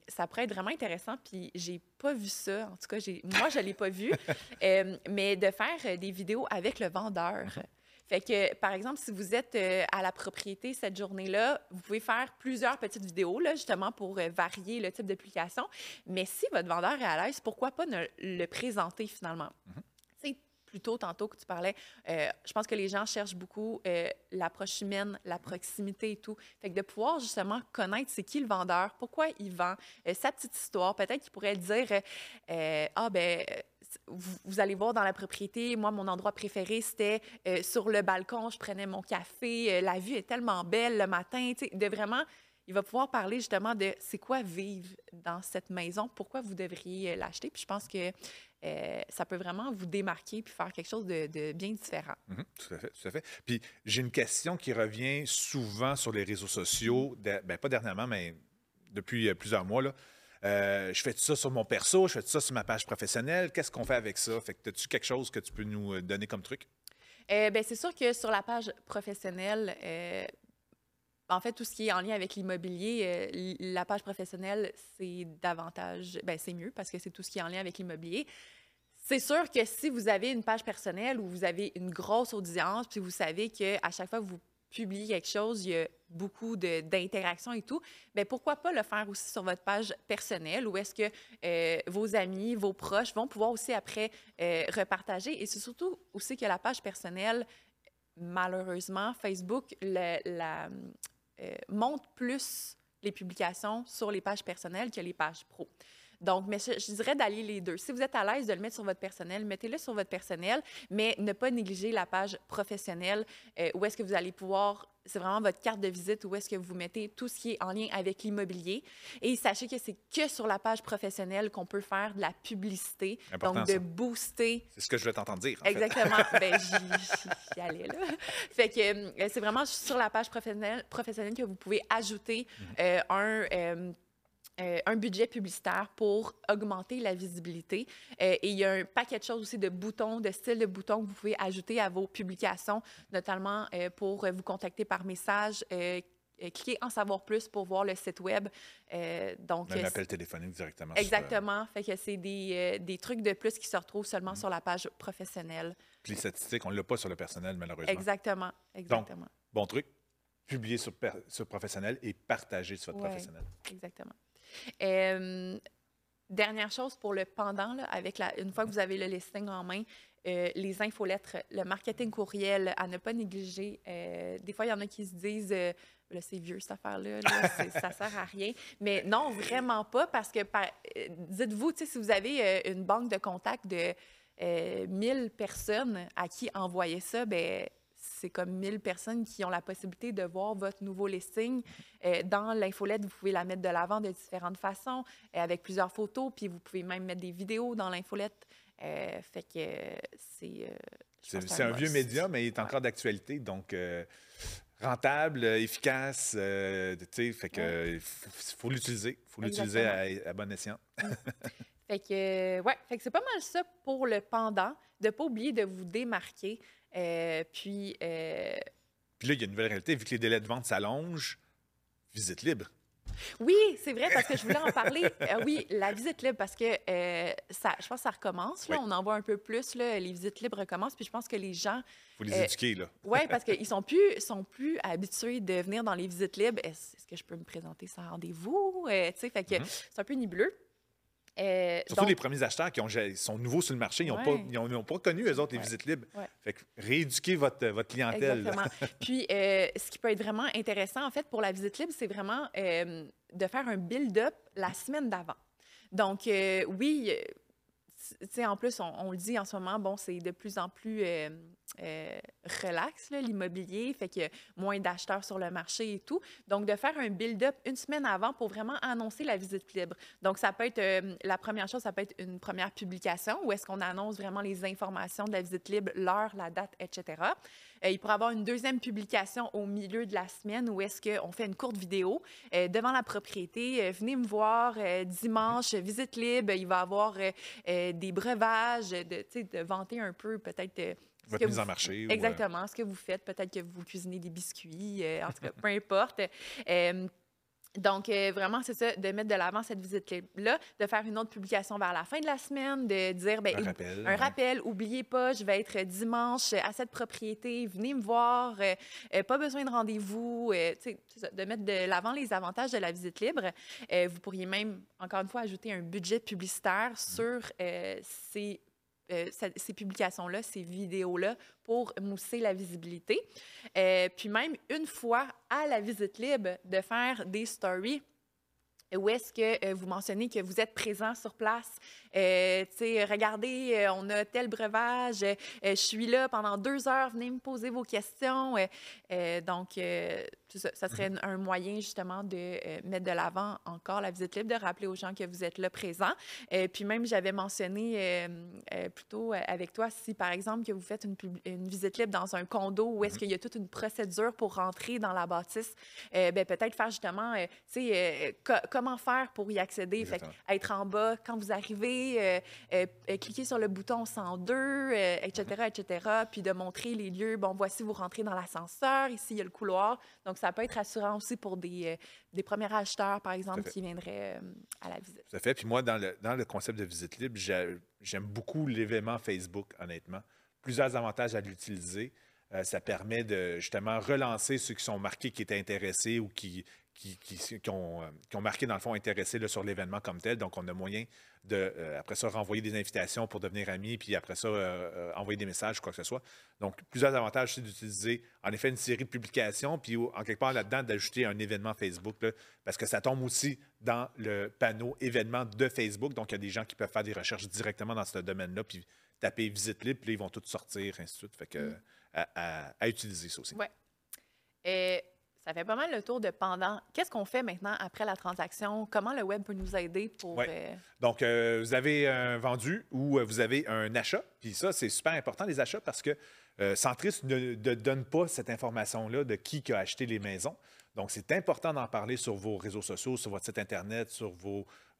ça pourrait être vraiment intéressant. Puis j'ai pas vu ça, en tout cas, moi, je l'ai pas vu, mais de faire des vidéos avec le vendeur. Fait que, par exemple, si vous êtes à la propriété cette journée-là, vous pouvez faire plusieurs petites vidéos, là, justement, pour varier le type d'application. Mais si votre vendeur est à l'aise, pourquoi pas le présenter finalement? Plutôt tantôt que tu parlais, je pense que les gens cherchent beaucoup l'approche humaine, la proximité et tout. Fait que de pouvoir justement connaître c'est qui le vendeur, pourquoi il vend, sa petite histoire. Peut-être qu'il pourrait dire vous allez voir dans la propriété, moi, mon endroit préféré, c'était sur le balcon, je prenais mon café, la vue est tellement belle le matin. Tu sais, de vraiment, il va pouvoir parler justement de c'est quoi vivre dans cette maison, pourquoi vous devriez l'acheter. Puis je pense que ça peut vraiment vous démarquer puis faire quelque chose de bien différent. Tout à fait, tout à fait. Puis j'ai une question qui revient souvent sur les réseaux sociaux, pas dernièrement, mais depuis plusieurs mois, là. Je fais tout ça sur mon perso, je fais tout ça sur ma page professionnelle. Qu'est-ce qu'on fait avec ça? Fait que as-tu quelque chose que tu peux nous donner comme truc? C'est sûr que sur la page professionnelle, en fait, tout ce qui est en lien avec l'immobilier, la page professionnelle, c'est davantage, c'est mieux parce que c'est tout ce qui est en lien avec l'immobilier. C'est sûr que si vous avez une page personnelle où vous avez une grosse audience, puis vous savez qu'à chaque fois que vous publiez quelque chose, il y a beaucoup d'interactions et tout, pourquoi pas le faire aussi sur votre page personnelle où est-ce que vos amis, vos proches vont pouvoir aussi après repartager. Et c'est surtout aussi que la page personnelle, malheureusement, Facebook, monte plus les publications sur les pages personnelles que les pages pro. Donc, mais je dirais d'allier les deux. Si vous êtes à l'aise de le mettre sur votre personnel, mettez-le sur votre personnel, mais ne pas négliger la page professionnelle où est-ce que vous allez pouvoir... C'est vraiment votre carte de visite où est-ce que vous mettez tout ce qui est en lien avec l'immobilier. Et sachez que c'est que sur la page professionnelle qu'on peut faire de la publicité, important, donc de booster. C'est ce que je vais t'entendre dire. Exactement. J'y allais là. Fait que c'est vraiment sur la page professionnelle que vous pouvez ajouter un budget publicitaire pour augmenter la visibilité. Et il y a un paquet de choses aussi de boutons, de styles de boutons que vous pouvez ajouter à vos publications, notamment pour vous contacter par message, cliquez « En savoir plus » pour voir le site web. Même l'appel téléphonique directement. Exactement. Fait que c'est des trucs de plus qui se retrouvent seulement sur la page professionnelle. Puis les statistiques, on ne l'a pas sur le personnel, malheureusement. Exactement. Exactement. Donc, bon truc, publier sur professionnel et partager sur votre professionnel. Exactement. Dernière chose pour le pendant, là, une fois que vous avez le listing en main, les infolettres, le marketing courriel à ne pas négliger. Des fois, il y en a qui se disent là, c'est vieux cette affaire-là, ça sert à rien. Mais non, vraiment pas, parce que dites-vous, si vous avez une banque de contacts de 1000 personnes à qui envoyer ça, c'est comme 1000 personnes qui ont la possibilité de voir votre nouveau listing. Dans l'infolette, vous pouvez la mettre de l'avant de différentes façons, avec plusieurs photos, puis vous pouvez même mettre des vidéos dans l'infolette. Fait que c'est un vieux média, mais il est encore d'actualité, donc rentable, efficace, fait que faut l'utiliser. Il faut l'utiliser à bon escient. Fait que, fait que c'est pas mal ça pour le pendant, de ne pas oublier de vous démarquer. Puis là, il y a une nouvelle réalité. Vu que les délais de vente s'allongent, visite libre. Oui, c'est vrai, parce que je voulais en parler. Oui, la visite libre, parce que ça, je pense que ça recommence. Là, oui. On en voit un peu plus. Là, les visites libres recommencent. Puis je pense que les gens... Vous les éduquez, là. Oui, parce qu'ils ne sont plus habitués de venir dans les visites libres. Est-ce que je peux me présenter sans rendez-vous? Fait que c'est un peu nébuleux. Surtout donc, les premiers acheteurs qui sont nouveaux sur le marché, ils n'ont pas connu, eux autres, les visites libres. Ouais. Fait que rééduquer votre clientèle. Exactement. Puis, ce qui peut être vraiment intéressant, en fait, pour la visite libre, c'est vraiment de faire un build-up la semaine d'avant. Donc, oui, tu sais, en plus, on le dit en ce moment, bon, c'est de plus en plus relax, là, l'immobilier, fait qu'il y a moins d'acheteurs sur le marché et tout. Donc, de faire un build-up une semaine avant pour vraiment annoncer la visite libre. Donc, ça peut être, la première chose, ça peut être une première publication où est-ce qu'on annonce vraiment les informations de la visite libre, l'heure, la date, etc. Il pourrait y avoir une deuxième publication au milieu de la semaine où est-ce qu'on fait une courte vidéo devant la propriété. Venez me voir dimanche, visite libre, il va y avoir des breuvages, de vanter un peu peut-être... votre mise en marché. Exactement, ce que vous faites. Peut-être que vous cuisinez des biscuits, en tout cas, peu importe. Donc, vraiment, c'est ça, de mettre de l'avant cette visite-là, de faire une autre publication vers la fin de la semaine, de dire bien, un rappel, oubliez pas, je vais être dimanche à cette propriété, venez me voir, pas besoin de rendez-vous, c'est ça, de mettre de l'avant les avantages de la visite libre. Vous pourriez même, encore une fois, ajouter un budget publicitaire sur ces publications-là, ces vidéos-là, pour mousser la visibilité. Puis même une fois à la visite libre, de faire des stories où est-ce que vous mentionnez que vous êtes présent sur place. Regardez, on a tel breuvage, je suis là pendant 2 heures, venez me poser vos questions. Donc, tout ça, ça serait un moyen justement de mettre de l'avant encore la visite libre, de rappeler aux gens que vous êtes là présent. Puis même, j'avais mentionné plutôt avec toi, si par exemple que vous faites une visite libre dans un condo où est-ce qu'il y a toute une procédure pour rentrer dans la bâtisse, peut-être faire justement, comment faire pour y accéder, fait être en bas quand vous arrivez, cliquer sur le bouton 102, etc., puis de montrer les lieux, bon, voici, vous rentrez dans l'ascenseur, ici, il y a le couloir. Donc, ça peut être rassurant aussi pour des premiers acheteurs, par exemple, qui viendraient à la visite. Tout à fait. Puis moi, dans le concept de visite libre, j'aime beaucoup l'événement Facebook, honnêtement. Plusieurs avantages à l'utiliser. Ça permet de, justement, relancer ceux qui sont marqués, qui étaient intéressés ou qui ont marqué, dans le fond, intéressé là, sur l'événement comme tel. Donc, on a moyen de, après ça, renvoyer des invitations pour devenir amis, puis après ça, envoyer des messages ou quoi que ce soit. Donc, plusieurs avantages, c'est d'utiliser, en effet, une série de publications, puis en quelque part là-dedans, d'ajouter un événement Facebook, là, parce que ça tombe aussi dans le panneau événements de Facebook. Donc, il y a des gens qui peuvent faire des recherches directement dans ce domaine-là, puis taper visite libre, puis là, ils vont tous sortir, ainsi de suite. Fait que, à utiliser ça aussi. Oui. Ça fait pas mal le tour de pendant. Qu'est-ce qu'on fait maintenant après la transaction? Comment le web peut nous aider pour… Ouais. Donc, vous avez un vendu ou vous avez un achat. Puis ça, c'est super important, les achats, parce que Centris ne donne pas cette information-là de qui a acheté les maisons. Donc, c'est important d'en parler sur vos réseaux sociaux, sur votre site Internet,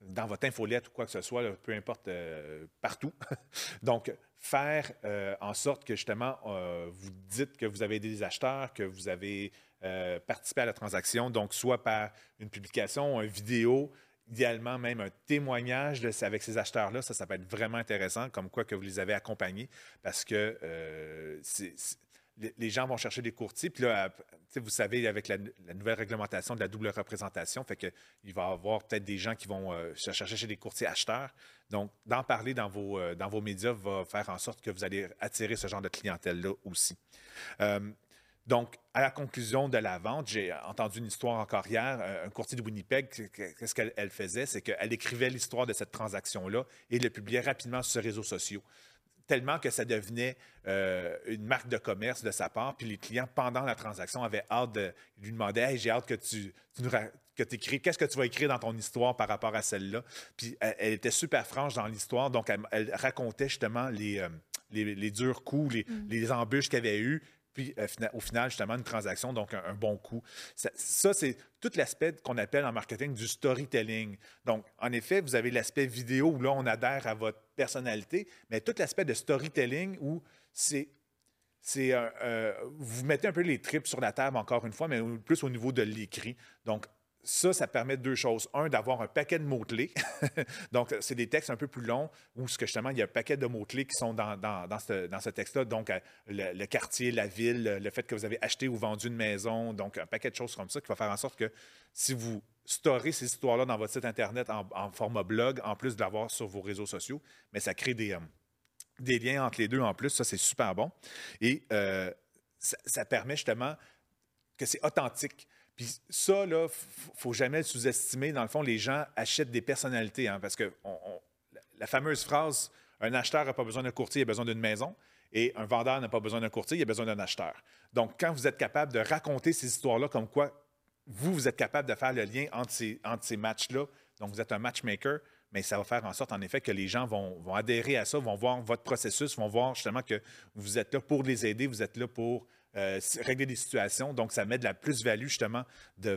dans votre infolette ou quoi que ce soit, là, peu importe, partout. Donc, faire en sorte que, justement, vous dites que vous avez aidé les acheteurs, que vous avez… participer à la transaction, donc soit par une publication, une vidéo, idéalement même un témoignage avec ces acheteurs-là, ça peut être vraiment intéressant, comme quoi que vous les avez accompagnés, parce que les gens vont chercher des courtiers, puis là, vous savez, avec la nouvelle réglementation de la double représentation, fait qu'il va y avoir peut-être des gens qui vont chercher chez des courtiers acheteurs, donc d'en parler dans vos médias va faire en sorte que vous allez attirer ce genre de clientèle-là aussi. Donc, à la conclusion de la vente, j'ai entendu une histoire encore hier, un courtier de Winnipeg, qu'est-ce qu'elle faisait? C'est qu'elle écrivait l'histoire de cette transaction-là et le publiait rapidement sur ses réseaux sociaux, tellement que ça devenait une marque de commerce de sa part, puis les clients, pendant la transaction, avaient hâte de lui demander « Hey, j'ai hâte que tu écris, qu'est-ce que tu vas écrire dans ton histoire par rapport à celle-là? » Puis elle était super franche dans l'histoire, donc elle racontait justement les durs coups, les embûches qu'elle avait eues, puis au final, justement, une transaction, donc un bon coup. Ça, c'est tout l'aspect qu'on appelle en marketing du storytelling. Donc, en effet, vous avez l'aspect vidéo où là, on adhère à votre personnalité, mais tout l'aspect de storytelling où vous mettez un peu les tripes sur la table, encore une fois, mais plus au niveau de l'écrit. Donc, Ça, ça permet deux choses. Un, d'avoir un paquet de mots-clés. Donc, c'est des textes un peu plus longs où, justement, il y a un paquet de mots-clés qui sont dans ce texte-là. Donc, le quartier, la ville, le fait que vous avez acheté ou vendu une maison. Donc, un paquet de choses comme ça qui va faire en sorte que si vous storez ces histoires-là dans votre site Internet en format blog, en plus de l'avoir sur vos réseaux sociaux, mais ça crée des liens entre les deux en plus. Ça, c'est super bon. Et ça permet justement que c'est authentique. Puis ça, là, faut jamais le sous-estimer. Dans le fond, les gens achètent des personnalités, hein, parce que la fameuse phrase « un acheteur n'a pas besoin d'un courtier, il a besoin d'une maison » et « un vendeur n'a pas besoin d'un courtier, il a besoin d'un acheteur ». Donc, quand vous êtes capable de raconter ces histoires-là comme quoi vous êtes capable de faire le lien entre ces matchs-là, donc vous êtes un matchmaker, mais ça va faire en sorte, en effet, que les gens vont adhérer à ça, vont voir votre processus, vont voir justement que vous êtes là pour les aider, vous êtes là pour… régler des situations. Donc, ça met de la plus-value, justement, de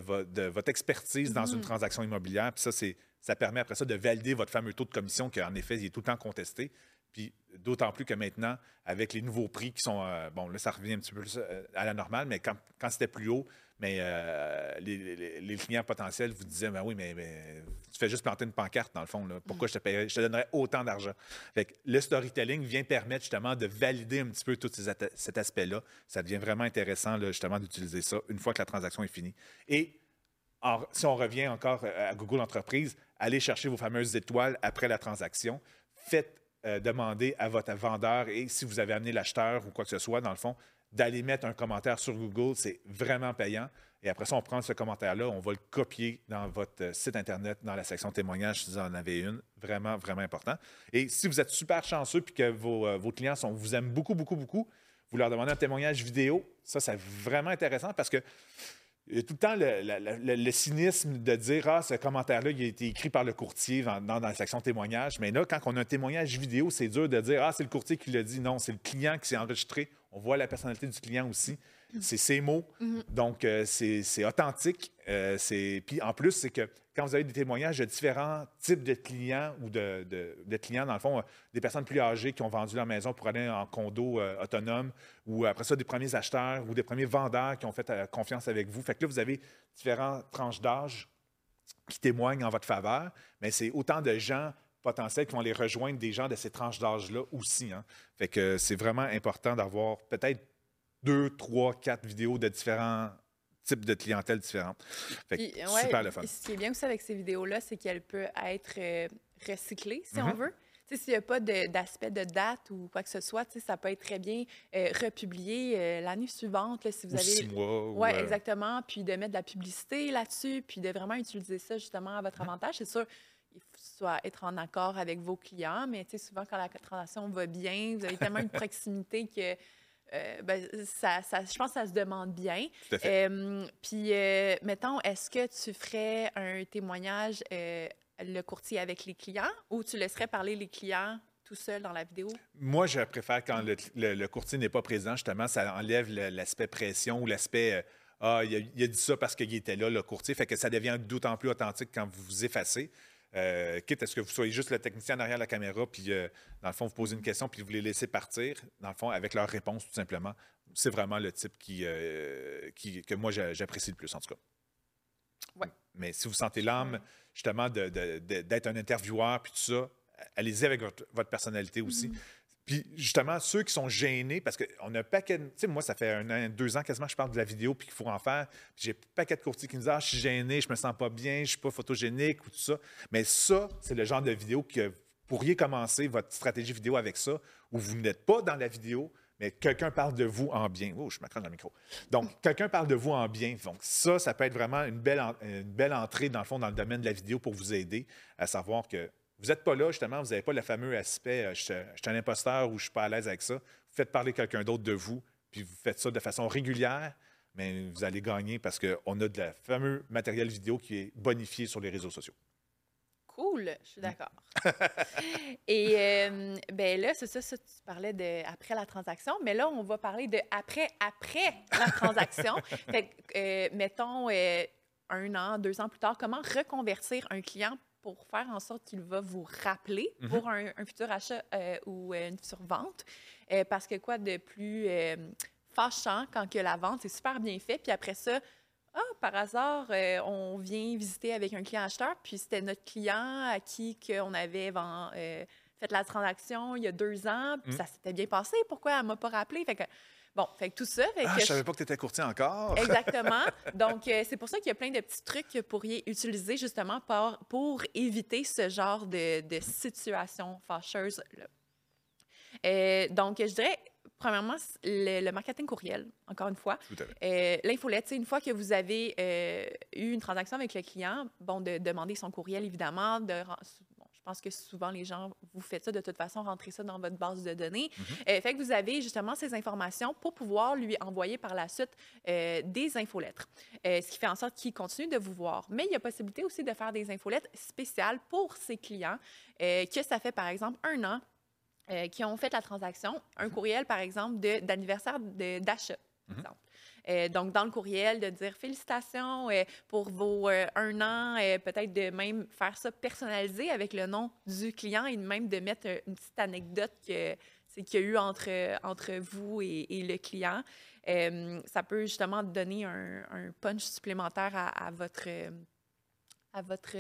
votre expertise dans une transaction immobilière. Puis ça, ça permet après ça de valider votre fameux taux de commission qui, en effet, il est tout le temps contesté. Puis d'autant plus que maintenant, avec les nouveaux prix qui sont… bon, là, ça revient un petit peu plus à la normale, mais quand c'était plus haut, mais les clients potentiels vous disaient « Ben oui, mais tu fais juste planter une pancarte, dans le fond. Là. Pourquoi je te donnerais autant d'argent? » Fait que le storytelling vient permettre justement de valider un petit peu tout cet aspect-là. Ça devient vraiment intéressant, là, justement, d'utiliser ça une fois que la transaction est finie. Et si on revient encore à Google Entreprises, allez chercher vos fameuses étoiles après la transaction. Faites demander à votre vendeur et si vous avez amené l'acheteur ou quoi que ce soit, dans le fond, d'aller mettre un commentaire sur Google, c'est vraiment payant. Et après ça, on prend ce commentaire-là, on va le copier dans votre site Internet, dans la section témoignages, si vous en avez une. Vraiment, vraiment important. Et si vous êtes super chanceux et que vos clients vous aiment beaucoup, beaucoup, beaucoup, vous leur demandez un témoignage vidéo. Ça, c'est vraiment intéressant parce que il y a tout le temps le cynisme de dire « Ah, ce commentaire-là, il a été écrit par le courtier dans la section témoignages. » Mais là, quand on a un témoignage vidéo, c'est dur de dire « Ah, c'est le courtier qui l'a dit. » Non, c'est le client qui s'est enregistré. On voit la personnalité du client aussi. C'est ses mots. Donc, c'est authentique. Puis en plus, c'est que quand vous avez des témoignages de différents types de clients ou de clients, dans le fond, des personnes plus âgées qui ont vendu leur maison pour aller en condo autonome ou après ça, des premiers acheteurs ou des premiers vendeurs qui ont fait confiance avec vous. Fait que là, vous avez différentes tranches d'âge qui témoignent en votre faveur, mais c'est autant de gens potentiels qui vont les rejoindre, des gens de ces tranches d'âge-là aussi. Hein. Fait que c'est vraiment important d'avoir peut-être 2, 3, 4 vidéos de différents types de clientèle différentes. Fait que super le fun. Ce qui est bien aussi avec ces vidéos-là, c'est qu'elles peuvent être recyclées, si on veut. S'il n'y a pas d'aspect de date ou quoi que ce soit, ça peut être très bien republié l'année suivante. Là, si vous avez 6 mois. Oui, exactement. Puis de mettre de la publicité là-dessus, puis de vraiment utiliser ça justement à votre avantage. C'est sûr, il faut être en accord avec vos clients, mais souvent quand la transaction va bien, vous avez tellement une proximité que… je pense que ça se demande bien. Tout à fait. Puis, mettons, est-ce que tu ferais un témoignage, le courtier avec les clients, ou tu laisserais parler les clients tout seul dans la vidéo? Moi, je préfère quand le courtier n'est pas présent, justement, ça enlève l'aspect pression ou l'aspect il a dit ça parce qu'il était là, le courtier. Fait que ça devient d'autant plus authentique quand vous vous effacez. Quitte à ce que vous soyez juste le technicien derrière la caméra, puis dans le fond, vous posez une question, puis vous les laissez partir, dans le fond, avec leur réponse, tout simplement. C'est vraiment le type que moi, j'apprécie le plus, en tout cas. Ouais. Mais si vous sentez l'âme, justement, d'être un intervieweur, puis tout ça, allez-y avec votre personnalité aussi. Puis, justement, ceux qui sont gênés, parce qu'on a un paquet de… Tu sais, moi, ça fait 1 an, 2 ans quasiment que je parle de la vidéo puis qu'il faut en faire. Puis j'ai un paquet de courtiers qui me disent « Ah, je suis gêné, je me sens pas bien, je suis pas photogénique » ou tout ça. Mais ça, c'est le genre de vidéo que vous pourriez commencer votre stratégie vidéo avec ça, où vous n'êtes pas dans la vidéo, mais quelqu'un parle de vous en bien. Oh, je m'accroche dans le micro. Donc, quelqu'un parle de vous en bien. Donc, ça peut être vraiment une belle entrée, dans le fond, dans le domaine de la vidéo pour vous aider à savoir que… Vous n'êtes pas là, justement, vous n'avez pas le fameux aspect « je suis un imposteur » ou « je ne suis pas à l'aise avec ça ». Vous faites parler quelqu'un d'autre de vous, puis vous faites ça de façon régulière, mais vous allez gagner parce qu'on a de la fameux matériel vidéo qui est bonifié sur les réseaux sociaux. Cool, je suis d'accord. Et ben là, c'est ça, tu parlais de après la transaction, mais là, on va parler de après la transaction. Fait que, mettons, 1 an, 2 ans plus tard, comment reconvertir un client pour faire en sorte qu'il va vous rappeler pour un futur achat ou une future vente. Parce que quoi de plus fâchant quand que la vente, c'est super bien fait, puis après ça, Ah, par hasard, on vient visiter avec un client acheteur, puis c'était notre client à qui on avait fait la transaction il y a 2 ans, puis ça s'était bien passé. Pourquoi elle ne m'a pas rappelé? Fait que, bon, fait que tout ça... Fait que je ne savais pas que tu étais courtier encore. Exactement. Donc, c'est pour ça qu'il y a plein de petits trucs que vous pourriez utiliser justement pour éviter ce genre de situation fâcheuse-là. Donc, je dirais... Premièrement, le marketing courriel, encore une fois. L'infolette, une fois que vous avez eu une transaction avec le client, bon, de demander son courriel, évidemment. Je pense que souvent, les gens, vous faites ça de toute façon, rentrez ça dans votre base de données. Fait que vous avez justement ces informations pour pouvoir lui envoyer par la suite des infolettres, ce qui fait en sorte qu'il continue de vous voir. Mais il y a possibilité aussi de faire des infolettes spéciales pour ses clients, que ça fait par exemple 1 an. Qui ont fait la transaction, un courriel, par exemple, d'anniversaire d'achat, par exemple. Donc, dans le courriel, de dire « Félicitations pour vos 1 an peut-être de même faire ça personnalisé avec le nom du client et même de mettre une petite anecdote qu'il y a eu entre vous et le client. Ça peut justement donner un punch supplémentaire à votre...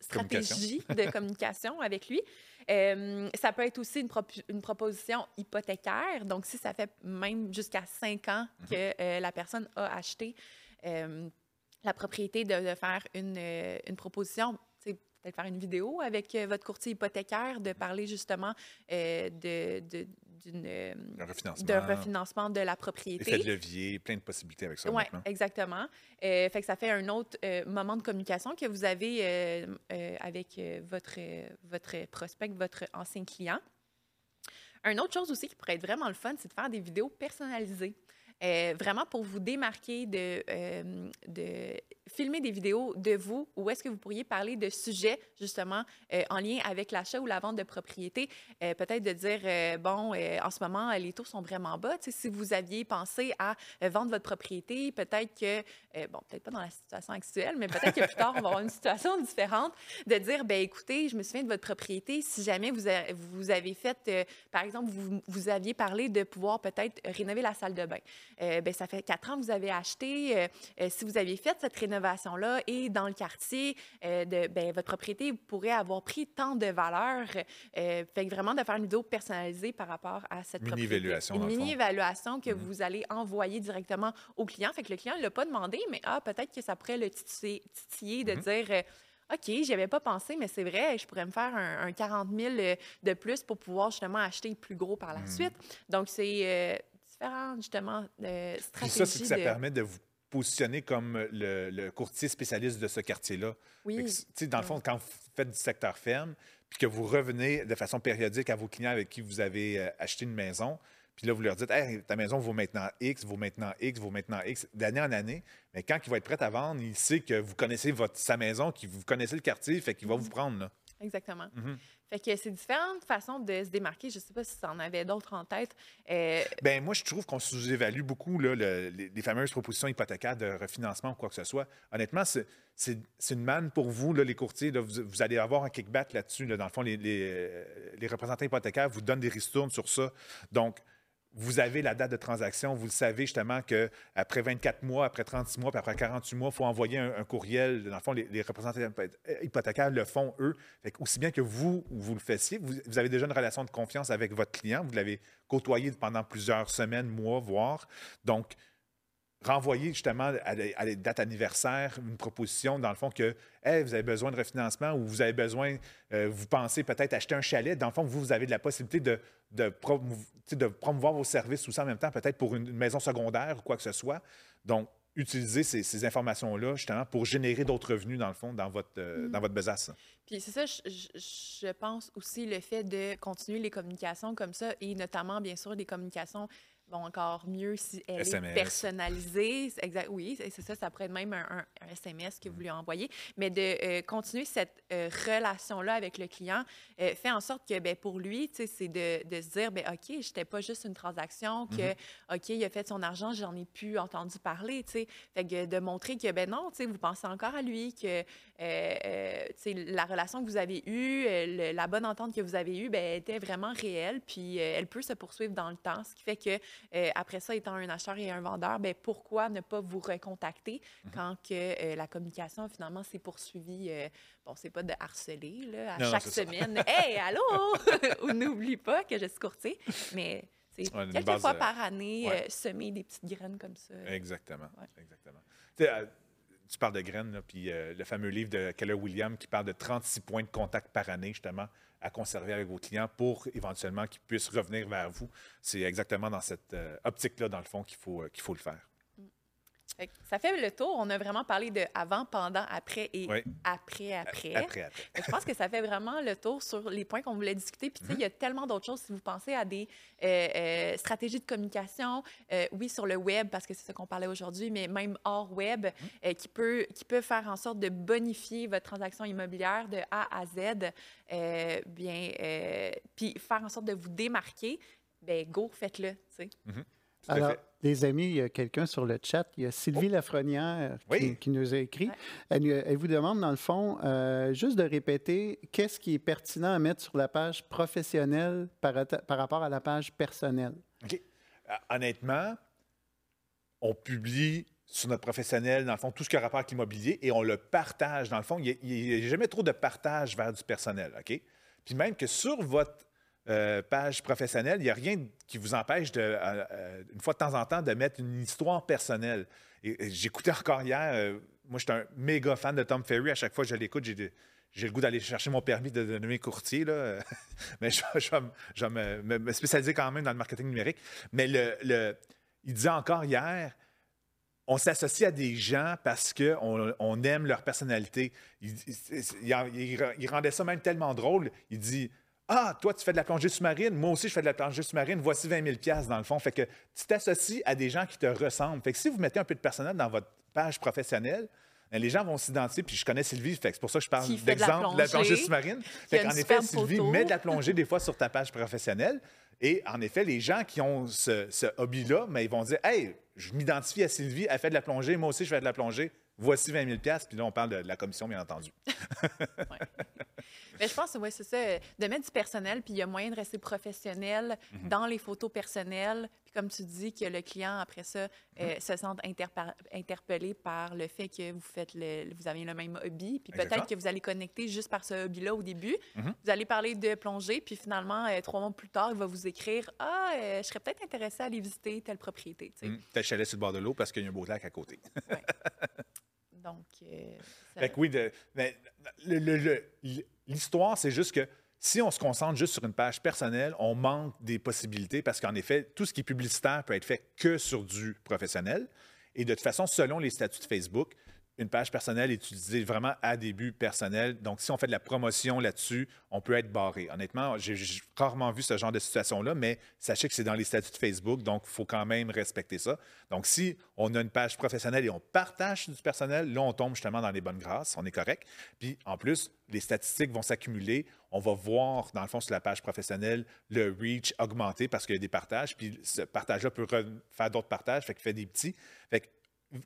stratégie de communication avec lui. Ça peut être aussi une proposition hypothécaire. Donc, si ça fait même jusqu'à 5 ans que la personne a acheté la propriété, de faire une proposition, peut-être faire une vidéo avec votre courtier hypothécaire, de parler justement d'un refinancement de la propriété. Effet de levier, plein de possibilités avec ça. Oui, exactement. Fait que ça fait un autre moment de communication que vous avez avec votre prospect, votre ancien client. Une autre chose aussi qui pourrait être vraiment le fun, c'est de faire des vidéos personnalisées. Vraiment pour vous démarquer, de filmer des vidéos de vous, où est-ce que vous pourriez parler de sujets justement en lien avec l'achat ou la vente de propriété. Peut-être de dire, en ce moment, les taux sont vraiment bas. Si vous aviez pensé à vendre votre propriété, peut-être que, peut-être pas dans la situation actuelle, mais peut-être que plus tard, on va avoir une situation différente, de dire, écoutez, je me souviens de votre propriété. Si jamais vous avez fait, par exemple, vous aviez parlé de pouvoir peut-être rénover la salle de bain. Ça fait 4 ans que vous avez acheté. Si vous aviez fait cette rénovation-là et dans le quartier, votre propriété pourrait avoir pris tant de valeur. Fait que vraiment de faire une vidéo personnalisée par rapport à cette propriété. Une mini-évaluation que vous allez envoyer directement au client. Fait que le client ne l'a pas demandé, mais peut-être que ça pourrait le titiller de dire... OK, j'y avais pas pensé, mais c'est vrai, je pourrais me faire un 40 000 de plus pour pouvoir justement acheter plus gros par la suite. Donc, c'est... justement, stratégie. Ça, c'est que ça permet de vous positionner comme le courtier spécialiste de ce quartier-là. Oui. Que, dans le fond, quand vous faites du secteur ferme, puis que vous revenez de façon périodique à vos clients avec qui vous avez acheté une maison, puis là, vous leur dites, hey, ta maison vaut maintenant X, vaut maintenant X, vaut maintenant X, d'année en année. Mais quand il va être prêt à vendre, il sait que vous connaissez sa maison, que vous connaissez le quartier, fait qu'il va vous prendre, là. Exactement. Fait que c'est différentes façons de se démarquer. Je ne sais pas si tu en avais d'autres en tête. Moi, je trouve qu'on sous-évalue beaucoup là, les fameuses propositions hypothécaires de refinancement ou quoi que ce soit. Honnêtement, c'est une manne pour vous, là, les courtiers. Là, vous allez avoir un kickback là-dessus. Là, dans le fond, les représentants hypothécaires vous donnent des ristournes sur ça. Donc, vous avez la date de transaction. Vous le savez justement qu'après 24 mois, après 36 mois, puis après 48 mois, il faut envoyer un courriel. Dans le fond, les représentants hypothécaires le font, eux. Fait aussi bien que vous le fassiez, vous avez déjà une relation de confiance avec votre client. Vous l'avez côtoyé pendant plusieurs semaines, mois, voire. Donc, renvoyer justement à des dates anniversaires une proposition, dans le fond, que hey, vous avez besoin de refinancement ou vous avez besoin, vous pensez peut-être acheter un chalet. Dans le fond, vous avez de la possibilité de promouvoir vos services ou ça en même temps, peut-être pour une maison secondaire ou quoi que ce soit. Donc, utiliser ces informations-là justement pour générer d'autres revenus, dans le fond, dans votre besace. Puis c'est ça, je pense aussi le fait de continuer les communications comme ça et notamment, bien sûr, des communications... Bon, encore mieux si elle est personnalisée. Oui, c'est ça, ça pourrait être même un SMS que vous lui envoyez. Mais de continuer cette relation-là avec le client fait en sorte que pour lui, c'est de se dire, OK, je n'étais pas juste une transaction, que OK, il a fait son argent, j'en ai plus entendu parler. T'sais. Fait que de montrer que non, vous pensez encore à lui, que la relation que vous avez eue, la bonne entente que vous avez eue, était vraiment réelle, puis elle peut se poursuivre dans le temps, ce qui fait que Après ça, étant un acheteur et un vendeur, bien, pourquoi ne pas vous recontacter quand que, la communication, finalement, s'est poursuivie, bon, c'est pas de harceler, là, à non, chaque semaine. « Hey, allô! » N'oublie pas que je suis courtier, mais… Ouais, quelques fois par année, semer des petites graines comme ça. Exactement. Ouais. Exactement. Tu parles de graines, là, puis le fameux livre de Keller Williams qui parle de 36 points de contact par année, justement, à conserver avec vos clients pour éventuellement qu'ils puissent revenir vers vous. C'est exactement dans cette optique-là, dans le fond, qu'il faut le faire. Ça fait le tour. On a vraiment parlé de avant, pendant, après et après. Je pense que ça fait vraiment le tour sur les points qu'on voulait discuter. Puis, tu sais, il y a tellement d'autres choses. Si vous pensez à des stratégies de communication, oui, sur le web, parce que c'est ce qu'on parlait aujourd'hui, mais même hors web, qui peut faire en sorte de bonifier votre transaction immobilière de A à Z, puis faire en sorte de vous démarquer, bien, go, faites-le, tu sais. Alors, les amis, il y a quelqu'un sur le chat, il y a Sylvie Lafrenière qui nous a écrit. Ouais. Elle vous demande, dans le fond, juste de répéter qu'est-ce qui est pertinent à mettre sur la page professionnelle par rapport à la page personnelle. OK. Honnêtement, on publie sur notre professionnel, dans le fond, tout ce qui a rapport avec l'immobilier et on le partage. Dans le fond, il n'y a jamais trop de partage vers du personnel, OK? Puis même que sur votre page professionnelle, il n'y a rien qui vous empêche, une fois de temps en temps, de mettre une histoire personnelle. Et j'écoutais encore hier, moi, je suis un méga fan de Tom Ferry. À chaque fois que je l'écoute, j'ai le goût d'aller chercher mon permis de devenir courtier, là. Mais je vais me spécialiser quand même dans le marketing numérique. Mais il disait encore hier, on s'associe à des gens parce qu'on aime leur personnalité. Il rendait ça même tellement drôle. Il dit... « Ah, toi, tu fais de la plongée sous-marine. Moi aussi, je fais de la plongée sous-marine. Voici 20 000 $ dans le fond. » Fait que tu t'associes à des gens qui te ressemblent. Fait que si vous mettez un peu de personnel dans votre page professionnelle, bien, les gens vont s'identifier. Puis je connais Sylvie, fait que c'est pour ça que je parle d'exemple de la plongée sous-marine. Fait qu'en effet, Sylvie met de la plongée des fois sur ta page professionnelle. Et en effet, les gens qui ont ce hobby-là, mais ils vont dire « Hey, je m'identifie à Sylvie, elle fait de la plongée. Moi aussi, je fais de la plongée. Voici 20 000 $. » Puis là, on parle de la commission, bien entendu. Mais je pense que oui, c'est ça, de mettre du personnel, puis il y a moyen de rester professionnel dans les photos personnelles. Puis comme tu dis, que le client, après ça, se sente interpellé par le fait que vous avez le même hobby. Puis peut-être que vous allez connecter juste par ce hobby-là au début. Vous allez parler de plongée, puis finalement, 3 mois plus tard, il va vous écrire « Ah, je serais peut-être intéressé à aller visiter telle propriété. » T'as le chalet sur le bord de l'eau parce qu'il y a un beau lac à côté. Ouais. Donc, l'histoire, c'est juste que si on se concentre juste sur une page personnelle, on manque des possibilités parce qu'en effet, tout ce qui est publicitaire peut être fait que sur du professionnel. Et de toute façon, selon les statuts de Facebook, une page personnelle est utilisée vraiment à des buts personnels. Donc, si on fait de la promotion là-dessus, on peut être barré. Honnêtement, j'ai rarement vu ce genre de situation-là, mais sachez que c'est dans les statuts de Facebook, donc il faut quand même respecter ça. Donc, si on a une page professionnelle et on partage du personnel, là, on tombe justement dans les bonnes grâces, on est correct. Puis, en plus, les statistiques vont s'accumuler. On va voir, dans le fond, sur la page professionnelle, le reach augmenter parce qu'il y a des partages. Puis, ce partage-là peut faire d'autres partages, fait qu'il fait des petits. Fait que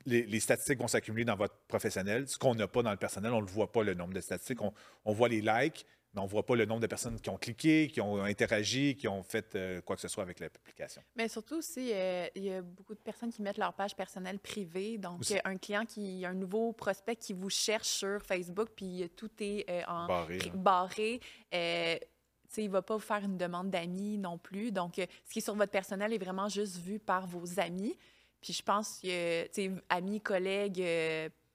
les statistiques vont s'accumuler dans votre professionnel. Ce qu'on n'a pas dans le personnel, on ne le voit pas, le nombre de statistiques. On voit les likes, mais on ne voit pas le nombre de personnes qui ont cliqué, qui ont interagi, qui ont fait quoi que ce soit avec la publication. Mais surtout aussi, il y a beaucoup de personnes qui mettent leur page personnelle privée. Donc, un client un nouveau prospect qui vous cherche sur Facebook, puis tout est barré. Il ne va pas vous faire une demande d'amis non plus. Donc, ce qui est sur votre personnel est vraiment juste vu par vos amis. Puis je pense que, tu sais, amis, collègues,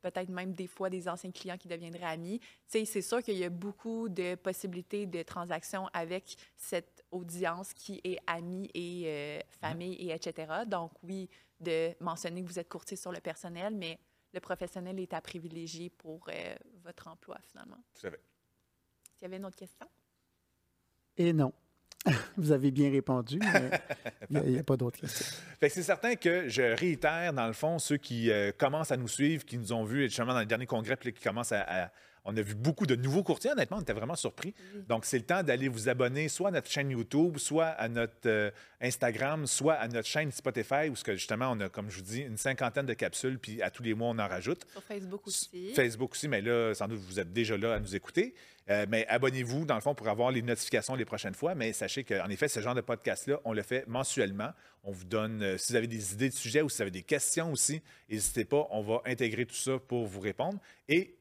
peut-être même des fois des anciens clients qui deviendraient amis, tu sais, c'est sûr qu'il y a beaucoup de possibilités de transactions avec cette audience qui est amie et famille, et etc. Donc oui, de mentionner que vous êtes courtier sur le personnel, mais le professionnel est à privilégier pour votre emploi finalement. Tout à fait. S'il y avait une autre question? Et non. Vous avez bien répondu, mais il n'y a pas d'autres questions. Fait que c'est certain que je réitère, dans le fond, ceux qui commencent à nous suivre, qui nous ont vus justement dans le dernier congrès, puis qui commencent à On a vu beaucoup de nouveaux courtiers. Honnêtement, on était vraiment surpris. Donc, c'est le temps d'aller vous abonner soit à notre chaîne YouTube, soit à notre Instagram, soit à notre chaîne Spotify, où justement, on a, comme je vous dis, une 50aine de capsules, puis à tous les mois, on en rajoute. Sur Facebook aussi. Facebook aussi, mais là, sans doute, vous êtes déjà là à nous écouter. Mais abonnez-vous, dans le fond, pour avoir les notifications les prochaines fois. Mais sachez qu'en effet, ce genre de podcast-là, on le fait mensuellement. On vous donne, si vous avez des idées de sujets ou si vous avez des questions aussi, n'hésitez pas, on va intégrer tout ça pour vous répondre. Et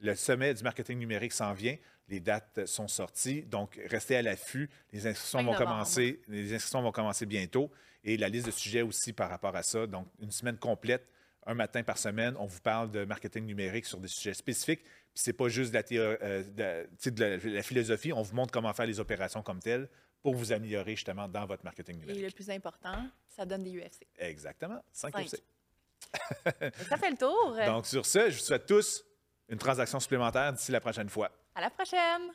le sommet du marketing numérique s'en vient. Les dates sont sorties, donc restez à l'affût. Les inscriptions vont commencer. Les inscriptions vont commencer bientôt. Et la liste de sujets aussi par rapport à ça. Donc, une semaine complète, un matin par semaine, on vous parle de marketing numérique sur des sujets spécifiques. Puis c'est pas juste de la théorie, de la philosophie. On vous montre comment faire les opérations comme telles pour vous améliorer justement dans votre marketing numérique. Et le plus important, ça donne des UFC. Exactement, 5 UFC. Ça fait le tour. Donc sur ce, je vous souhaite tous une transaction supplémentaire d'ici la prochaine fois. À la prochaine!